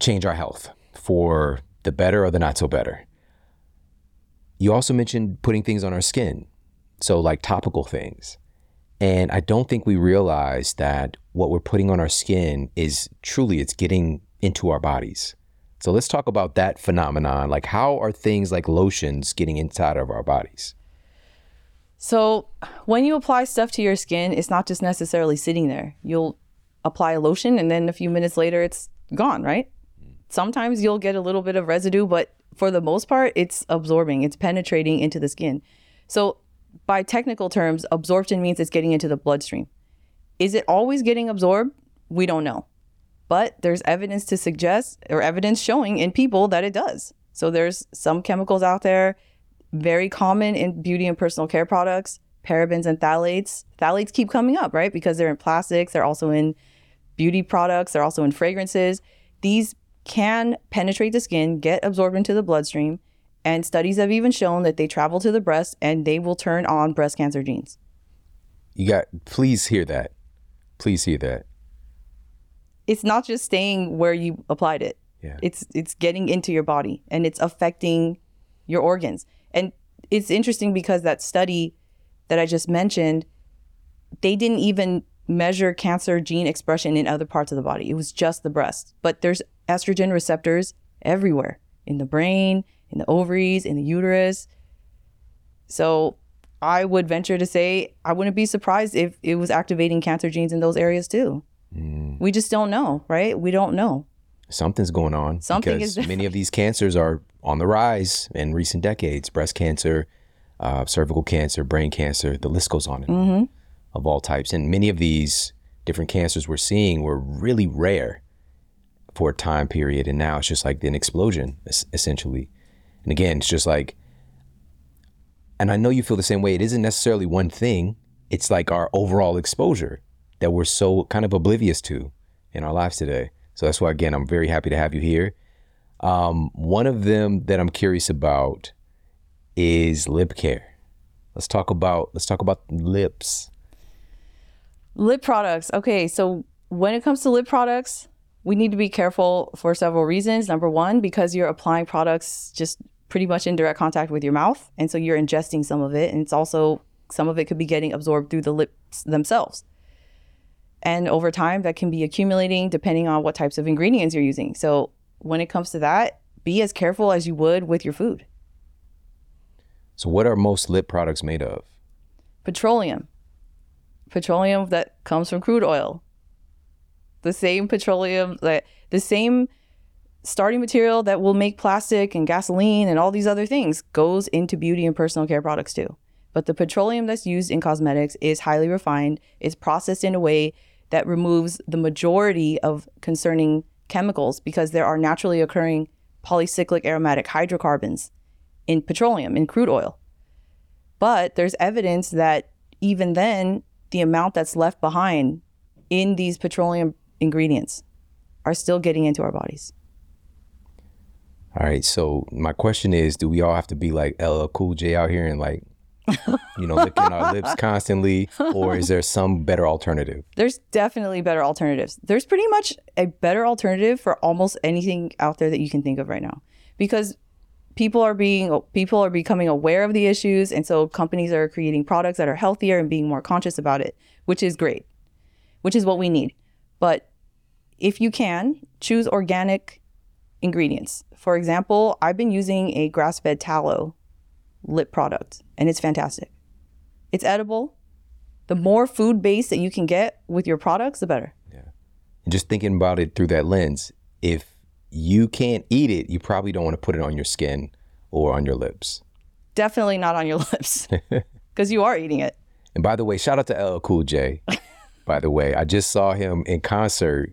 change our health for the better or the not so better. You also mentioned putting things on our skin, so like topical things. And I don't think we realize that what we're putting on our skin is truly, it's getting into our bodies. So let's talk about that phenomenon. Like, how are things like lotions getting inside of our bodies? So when you apply stuff to your skin, it's not just necessarily sitting there. You'll apply a lotion and then a few minutes later it's gone, right? Sometimes you'll get a little bit of residue, but for the most part, it's absorbing, it's penetrating into the skin. So by technical terms, absorption means it's getting into the bloodstream. Is it always getting absorbed? We don't know. But there's evidence to suggest, or evidence showing in people, that it does. So there's some chemicals out there, very common in beauty and personal care products, parabens and phthalates. Phthalates keep coming up, right? Because they're in plastics, they're also in beauty products, they're also in fragrances. These can penetrate the skin, get absorbed into the bloodstream, and studies have even shown that they travel to the breast and they will turn on breast cancer genes. You got, please hear that. Please hear that. It's not just staying where you applied it. Yeah. It's getting into your body and it's affecting your organs. And it's interesting because that study that I just mentioned, they didn't even measure cancer gene expression in other parts of the body. It was just the breast. But there's estrogen receptors everywhere, in the brain, in the ovaries, in the uterus. So I would venture to say I wouldn't be surprised if it was activating cancer genes in those areas too. Mm. We just don't know, right? We don't know. Something's going on. Because many of these cancers are on the rise in recent decades. Breast cancer, cervical cancer, brain cancer, the list goes on and on, of all types. And many of these different cancers we're seeing were really rare for a time period. And now it's just like an explosion, essentially. And again, it's just like, and I know you feel the same way. It isn't necessarily one thing. It's like our overall exposure that we're so kind of oblivious to in our lives today. So that's why, again, I'm very happy to have you here. One of them that I'm curious about is lip care. Let's talk about lips. Lip products. Okay, so when it comes to lip products, we need to be careful for several reasons. Number one, because you're applying products just pretty much in direct contact with your mouth. And so you're ingesting some of it. And it's also, some of it could be getting absorbed through the lips themselves. And over time, that can be accumulating depending on what types of ingredients you're using. So when it comes to that, be as careful as you would with your food. So what are most lip products made of? Petroleum. Petroleum that comes from crude oil. The same petroleum, the same starting material that will make plastic and gasoline and all these other things goes into beauty and personal care products too. But the petroleum that's used in cosmetics is highly refined. It's processed in a way that removes the majority of concerning chemicals, because there are naturally occurring polycyclic aromatic hydrocarbons in petroleum, in crude oil. But there's evidence that even then, the amount that's left behind in these petroleum ingredients are still getting into our bodies. All right. So my question is, do we all have to be like LL Cool J out here and like, you know, licking our lips constantly, or is there some better alternative? There's definitely better alternatives. There's pretty much a better alternative for almost anything out there that you can think of right now, because people are becoming aware of the issues. And so companies are creating products that are healthier and being more conscious about it, which is great, which is what we need. But if you can, choose organic ingredients. For example, I've been using a grass-fed tallow lip product, and it's fantastic. It's edible. The more food base that you can get with your products, the better. Yeah. And just thinking about it through that lens, if you can't eat it, you probably don't want to put it on your skin or on your lips. Definitely not on your lips, because you are eating it. And by the way, shout out to LL Cool J. By the way, I just saw him in concert.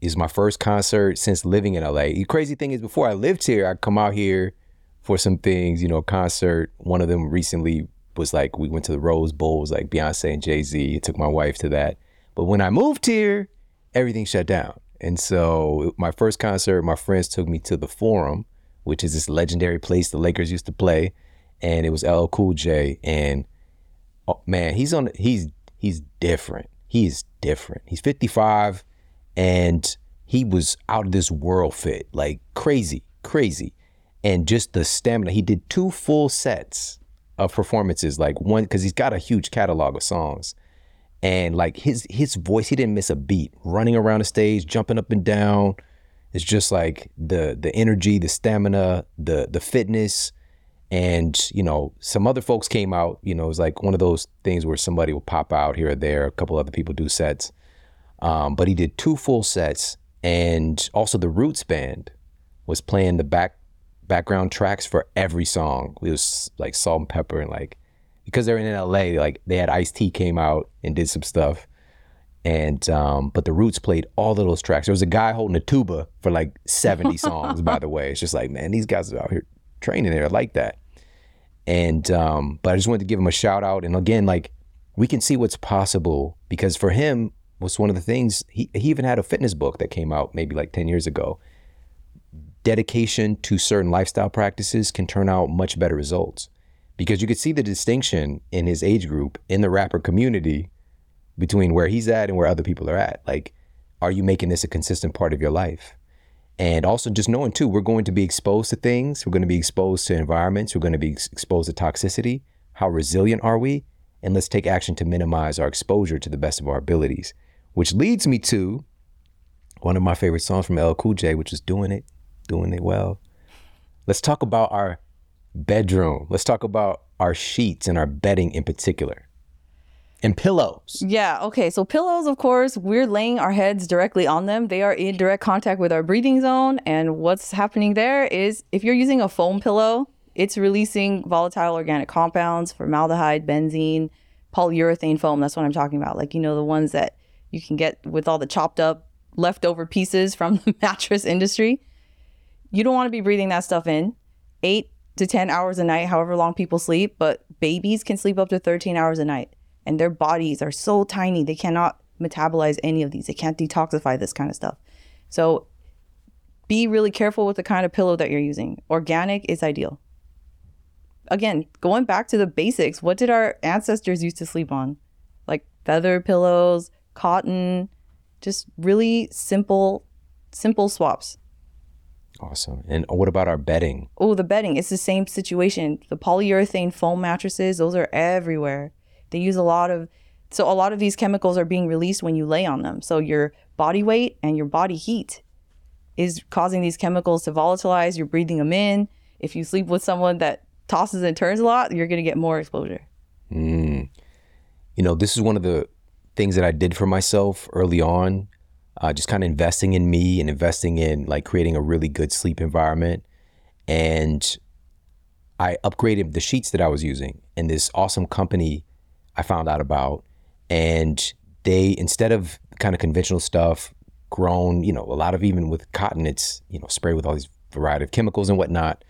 It's my first concert since living in LA. The crazy thing is, before I lived here, I'd come out here for some things, you know, a concert. One of them recently was like, we went to the Rose Bowl, it was like Beyonce and Jay-Z. I took my wife to that. But when I moved here, everything shut down. And so my first concert, my friends took me to the Forum, which is this legendary place the Lakers used to play. And it was LL Cool J. And oh, man, he's different. He is different. He's 55 and he was out of this world fit, like crazy. And just the stamina, he did 2 full sets of performances, like one, cause he's got a huge catalog of songs. And like his voice, he didn't miss a beat, running around the stage, jumping up and down. It's just like the energy, the stamina, the fitness. And, you know, some other folks came out, you know, it was like one of those things where somebody will pop out here or there, a couple other people do sets. But he did 2 full sets. And also the Roots Band was playing the background tracks for every song. It was like Salt and Pepper, and like, because they're in LA, like they had Ice-T came out and did some stuff. And, but the Roots played all of those tracks. There was a guy holding a tuba for like 70 songs, by the way. It's just like, man, these guys are out here training there like that. And, but I just wanted to give him a shout out. And again, like we can see what's possible, because for him was one of the things, he even had a fitness book that came out maybe like 10 years ago. Dedication to certain lifestyle practices can turn out much better results, because you could see the distinction in his age group, in the rapper community, between where he's at and where other people are at. Like, are you making this a consistent part of your life? And also just knowing too, we're going to be exposed to things, we're going to be exposed to environments, we're going to be exposed to toxicity. How resilient are we? And let's take action to minimize our exposure to the best of our abilities, which leads me to one of my favorite songs from LL Cool J, which is Doing It Well. Let's talk about our bedroom. Let's talk about our sheets and our bedding in particular. And pillows. Yeah, okay. So pillows, of course, we're laying our heads directly on them. They are in direct contact with our breathing zone. And what's happening there is, if you're using a foam pillow, it's releasing volatile organic compounds, formaldehyde, benzene, polyurethane foam. That's what I'm talking about. Like, you know, the ones that you can get with all the chopped up leftover pieces from the mattress industry. You don't want to be breathing that stuff in. 8 to 10 hours a night, however long people sleep, but babies can sleep up to 13 hours a night. And their bodies are so tiny, they cannot metabolize any of these. They can't detoxify this kind of stuff. So be really careful with the kind of pillow that you're using. Organic is ideal. Again, going back to the basics, what did our ancestors used to sleep on? Like feather pillows, cotton, just really simple swaps. Awesome. And what about our bedding? Oh, the bedding, it's the same situation. The polyurethane foam mattresses, those are everywhere. They use a lot of these chemicals are being released when you lay on them. So your body weight and your body heat is causing these chemicals to volatilize. You're breathing them in. If you sleep with someone that tosses and turns a lot, you're going to get more exposure. You know, this is one of the things that I did for myself early on, just kind of investing in me and investing in like creating a really good sleep environment. And I upgraded the sheets that I was using, and this awesome company I found out about, and they, instead of kind of conventional stuff grown, you know, a lot of, even with cotton, it's, you know, sprayed with all these variety of chemicals and whatnot.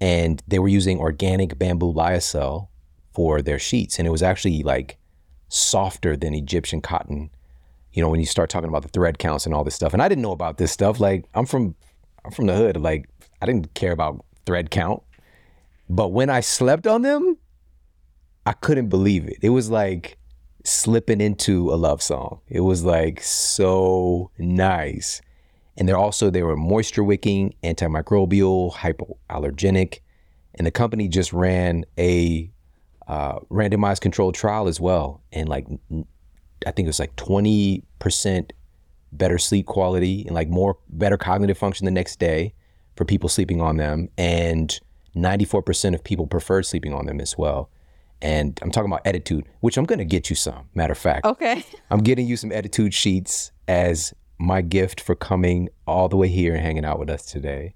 And they were using organic bamboo lyocell for their sheets. And it was actually like softer than Egyptian cotton. You know, when you start talking about the thread counts and all this stuff, and I didn't know about this stuff. Like, I'm from I'm from the hood. Like, I didn't care about thread count. But when I slept on them, I couldn't believe it. It was like slipping into a love song. It was like so nice. And they're also, they were moisture wicking, antimicrobial, hypoallergenic. And the company just ran a randomized controlled trial as well. And like, I think it was like 20% better sleep quality and like more better cognitive function the next day for people sleeping on them. And 94% of people preferred sleeping on them as well. And I'm talking about Attitude, which I'm going to get you some, matter of fact. Okay. I'm getting you some Attitude sheets as my gift for coming all the way here and hanging out with us today.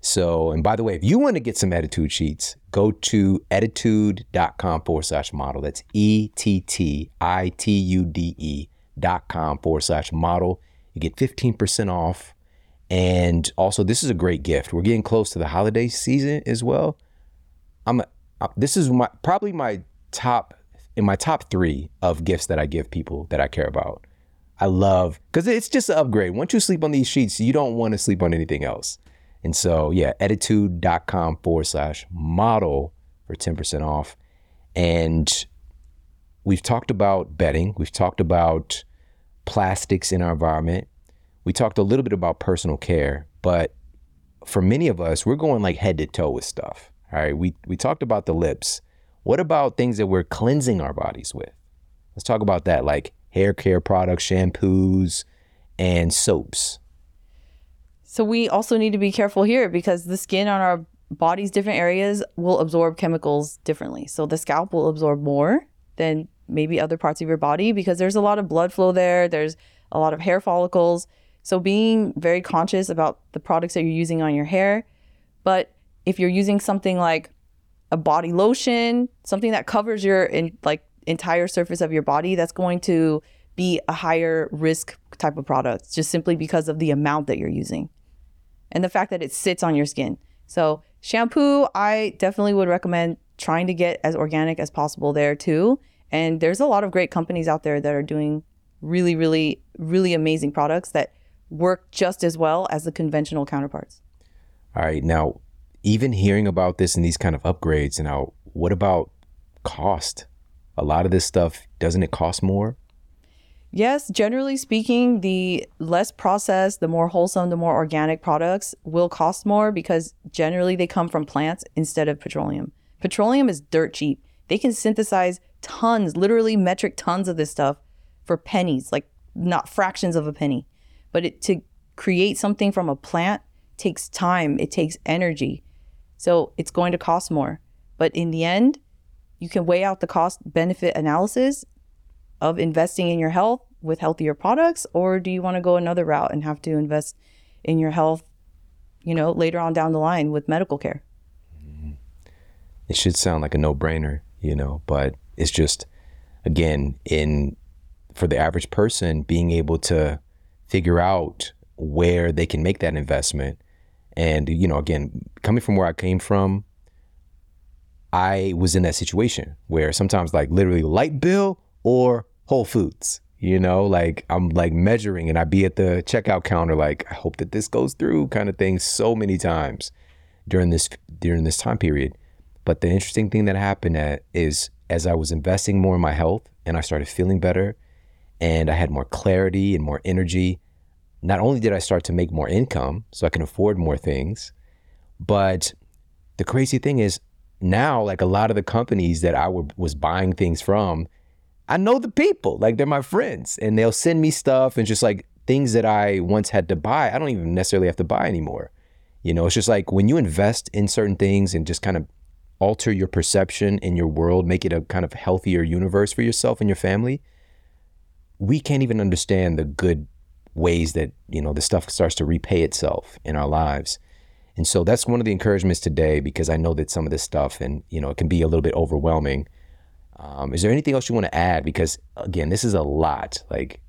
So, and by the way, if you want to get some Attitude sheets, go to attitude.com/model. That's ETTITUDE.com/model. You get 15% off. And also, this is a great gift. We're getting close to the holiday season as well. This is my top three of gifts that I give people that I care about. I love, because it's just an upgrade. Once you sleep on these sheets, you don't want to sleep on anything else. And so, yeah, attitude.com/model for 10% off. And we've talked about bedding. We've talked about plastics in our environment. We talked a little bit about personal care, but for many of us, we're going like head to toe with stuff. All right, we talked about the lips. What about things that we're cleansing our bodies with? Let's talk about that, like hair care products, shampoos, and soaps. So we also need to be careful here because the skin on our body's different areas will absorb chemicals differently. So the scalp will absorb more than maybe other parts of your body because there's a lot of blood flow there. There's a lot of hair follicles. So being very conscious about the products that you're using on your hair, but if you're using something like a body lotion, something that covers your entire surface of your body, that's going to be a higher risk type of product just simply because of the amount that you're using and the fact that it sits on your skin. So shampoo, I definitely would recommend trying to get as organic as possible there too. And there's a lot of great companies out there that are doing really, really, really amazing products that work just as well as the conventional counterparts. All right, now, even hearing about this and these kind of upgrades, and now what about cost? A lot of this stuff, doesn't it cost more? Yes, generally speaking, the less processed, the more wholesome, the more organic products will cost more because generally they come from plants instead of petroleum. Petroleum is dirt cheap. They can synthesize tons, literally metric tons of this stuff for pennies, like not fractions of a penny. But to create something from a plant takes time, it takes energy. So it's going to cost more, but in the end, you can weigh out the cost benefit analysis of investing in your health with healthier products, or do you want to go another route and have to invest in your health, later on down the line with medical care? It should sound like a no-brainer, but it's just, again, for the average person, being able to figure out where they can make that investment. And, again, coming from where I came from, I was in that situation where sometimes like literally light bill or Whole Foods, like I'm like measuring and I'd be at the checkout counter, like I hope that this goes through kind of thing so many times during this time period. But the interesting thing that happened is as I was investing more in my health and I started feeling better and I had more clarity and more energy, not only did I start to make more income so I can afford more things, but the crazy thing is, now, like a lot of the companies that I was buying things from, I know the people, like they're my friends and they'll send me stuff and just like things that I once had to buy, I don't even necessarily have to buy anymore. It's just like when you invest in certain things and just kind of alter your perception in your world, make it a kind of healthier universe for yourself and your family, we can't even understand the good ways that, the stuff starts to repay itself in our lives. And so that's one of the encouragements today, because I know that some of this stuff and, it can be a little bit overwhelming. Is there anything else you want to add? Because again, this is a lot, like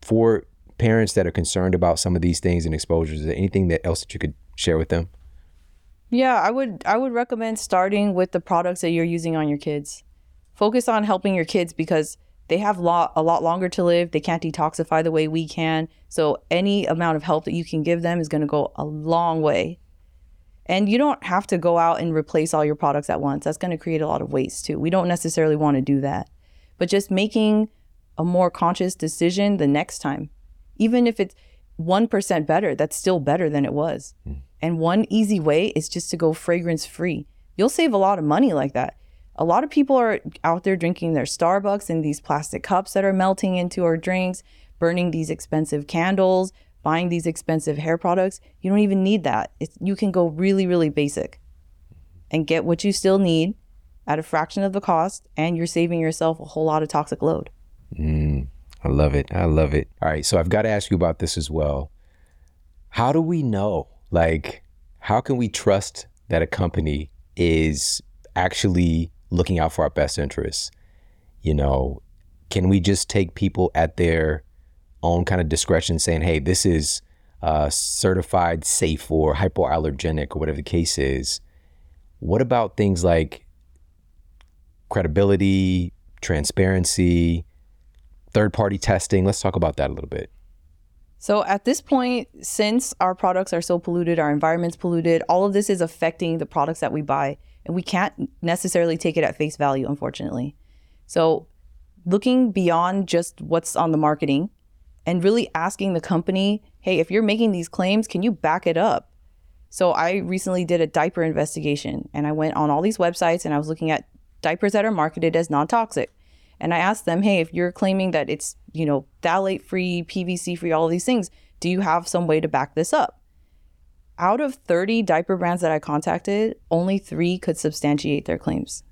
for parents that are concerned about some of these things and exposures, is there anything else that you could share with them? Yeah, I would recommend starting with the products that you're using on your kids. Focus on helping your kids because they have a lot longer to live. They can't detoxify the way we can. So any amount of help that you can give them is going to go a long way. And you don't have to go out and replace all your products at once. That's going to create a lot of waste too. We don't necessarily want to do that. But just making a more conscious decision the next time, even if it's 1% better, that's still better than it was. Mm. And one easy way is just to go fragrance free. You'll save a lot of money like that. A lot of people are out there drinking their Starbucks in these plastic cups that are melting into our drinks, burning these expensive candles, buying these expensive hair products. You don't even need that. You can go really, really basic and get what you still need at a fraction of the cost, and you're saving yourself a whole lot of toxic load. Mm, I love it. I love it. All right. So I've got to ask you about this as well. How do we know? Like, how can we trust that a company is actually looking out for our best interests? You know, can we just take people at their own kind of discretion saying, hey, this is certified safe or hypoallergenic or whatever the case is? What about things like credibility, transparency, third-party testing? Let's talk about that a little bit. So at this point, since our products are so polluted, our environment's polluted, all of this is affecting the products that we buy. And we can't necessarily take it at face value, unfortunately. So looking beyond just what's on the marketing and really asking the company, hey, if you're making these claims, can you back it up? So I recently did a diaper investigation, and I went on all these websites and I was looking at diapers that are marketed as non-toxic. And I asked them, hey, if you're claiming that it's, you know, phthalate free, PVC free, all of these things, do you have some way to back this up? Out of 30 diaper brands that I contacted, only 3 could substantiate their claims.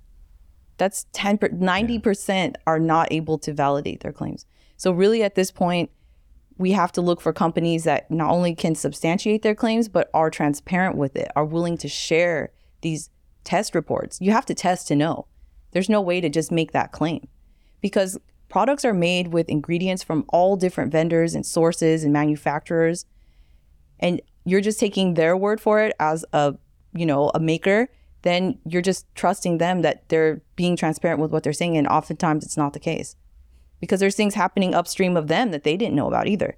That's 90% are not able to validate their claims. So really at this point, we have to look for companies that not only can substantiate their claims, but are transparent with it, are willing to share these test reports. You have to test to know. There's no way to just make that claim. Because products are made with ingredients from all different vendors and sources and manufacturers, and you're just taking their word for it as a maker, then you're just trusting them that they're being transparent with what they're saying, and oftentimes it's not the case. Because there's things happening upstream of them that they didn't know about either.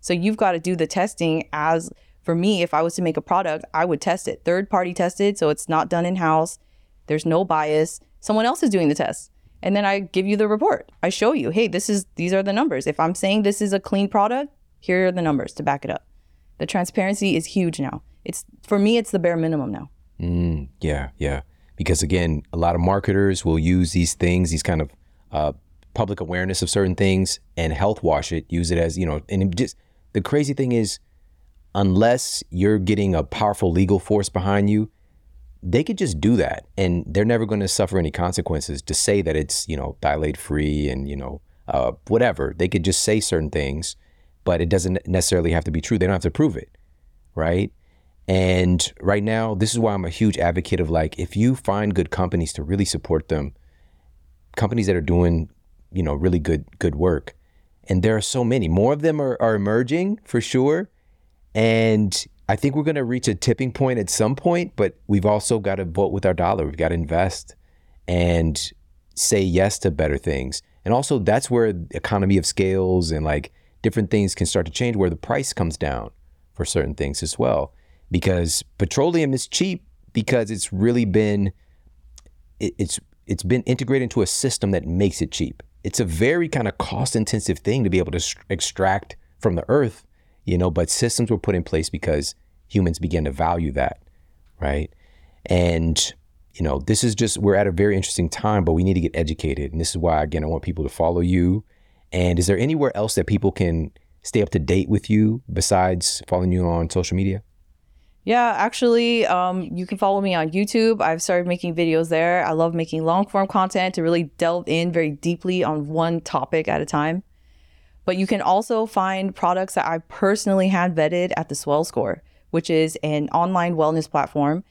So you've got to do the testing. As for me, if I was to make a product, I would test it, third-party tested, so it's not done in-house, there's no bias, someone else is doing the test. And then I give you the report. I show you, hey, these are the numbers. If I'm saying this is a clean product, here are the numbers to back it up. The transparency is huge now. For me, it's the bare minimum now. Mm, yeah. Because again, a lot of marketers will use these things, these kind of public awareness of certain things, and health wash it, use it as, you know, and just the crazy thing is, unless you're getting a powerful legal force behind you, they could just do that and they're never going to suffer any consequences. To say that it's, you know, phthalate free and, you know, whatever, they could just say certain things, but it doesn't necessarily have to be true. They don't have to prove it, right? And right now, this is why I'm a huge advocate of, like, if you find good companies to really support them, companies that are doing, you know, really good work. And there are so many, more of them are emerging for sure. And I think we're going to reach a tipping point at some point, but we've also got to vote with our dollar. We've got to invest and say yes to better things. And also that's where the economy of scales and like different things can start to change, where the price comes down for certain things as well. Because petroleum is cheap because it's really been, it's been integrated into a system that makes it cheap. It's a very kind of cost intensive thing to be able to extract from the earth, you know, but systems were put in place because humans began to value that, right? And, you know, this is just, we're at a very interesting time, but we need to get educated. And this is why, again, I want people to follow you. And is there anywhere else that people can stay up to date with you besides following you on social media? Yeah, actually, you can follow me on YouTube. I've started making videos there. I love making long form content to really delve in very deeply on one topic at a time. But you can also find products that I personally hand vetted at the Swell Score, which is an online wellness platform,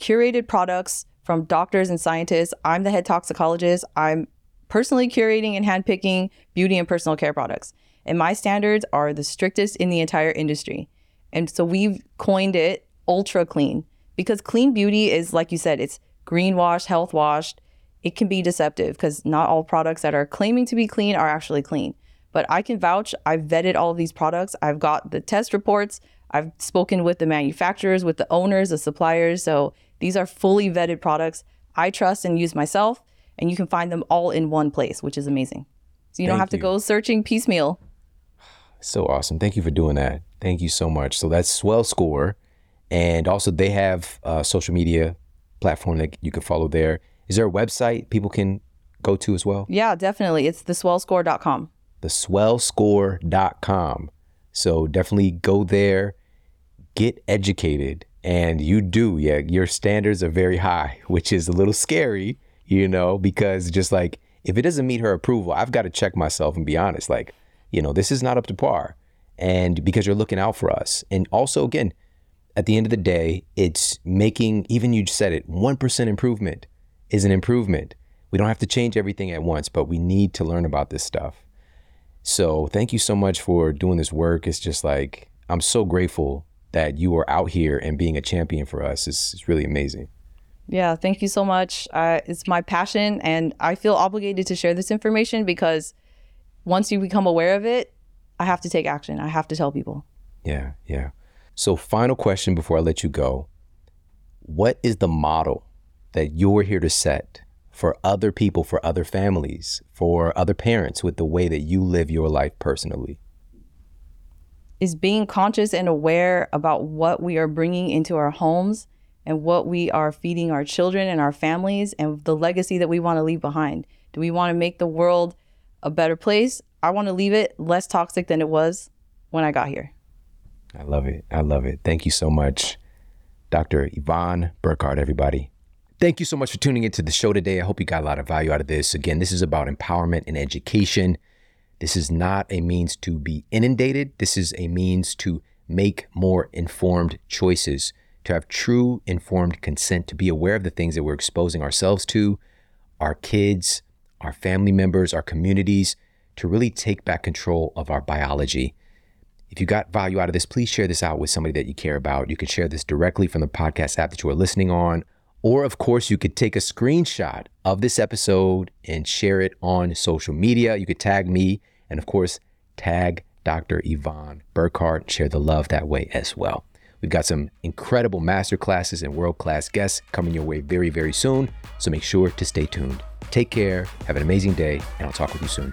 curated products from doctors and scientists. I'm the head toxicologist. I'm personally curating and handpicking beauty and personal care products. And my standards are the strictest in the entire industry. And so we've coined it ultra clean, because clean beauty is, like you said, it's green washed, health washed. it can be deceptive because not all products that are claiming to be clean are actually clean. But I can vouch, I've vetted all of these products. I've got the test reports. I've spoken with the manufacturers, with the owners, the suppliers. So these are fully vetted products I trust and use myself. And you can find them all in one place, which is amazing. So you don't have to go searching piecemeal. So awesome. Thank you for doing that. Thank you so much. So that's Swell Score. And also they have a social media platform that you can follow there. Is there a website people can go to as well? Yeah, definitely. It's theswellscore.com. Theswellscore.com. So definitely go there, get educated. And you do, yeah, your standards are very high, which is a little scary, you know, because just like, if it doesn't meet her approval, I've got to check myself and be honest, like, you know, this is not up to par. And because you're looking out for us. And also, again, at the end of the day, it's making, even you said it, 1% improvement is an improvement. We don't have to change everything at once, but we need to learn about this stuff. So thank you so much for doing this work. It's just like, I'm so grateful that you are out here and being a champion for us. It's really amazing. Yeah, thank you so much. It's my passion and I feel obligated to share this information because once you become aware of it, I have to take action. I have to tell people. Yeah, yeah. So final question before I let you go. What is the model that you're here to set for other people, for other families, for other parents with the way that you live your life personally? Is being conscious and aware about what we are bringing into our homes and what we are feeding our children and our families and the legacy that we want to leave behind. Do we want to make the world a better place? I want to leave it less toxic than it was when I got here. I love it. I love it. Thank you so much, Dr. Yvonne Burkart, everybody. Thank you so much for tuning into the show today. I hope you got a lot of value out of this. Again, this is about empowerment and education. This is not a means to be inundated. This is a means to make more informed choices, to have true informed consent, to be aware of the things that we're exposing ourselves to, our kids, our family members, our communities, to really take back control of our biology. If you got value out of this, please share this out with somebody that you care about. You can share this directly from the podcast app that you are listening on. Or of course, you could take a screenshot of this episode and share it on social media. You could tag me and of course, tag Dr. Yvonne Burkart. Share the love that way as well. We've got some incredible masterclasses and world-class guests coming your way very, very soon. So make sure to stay tuned. Take care, have an amazing day, and I'll talk with you soon.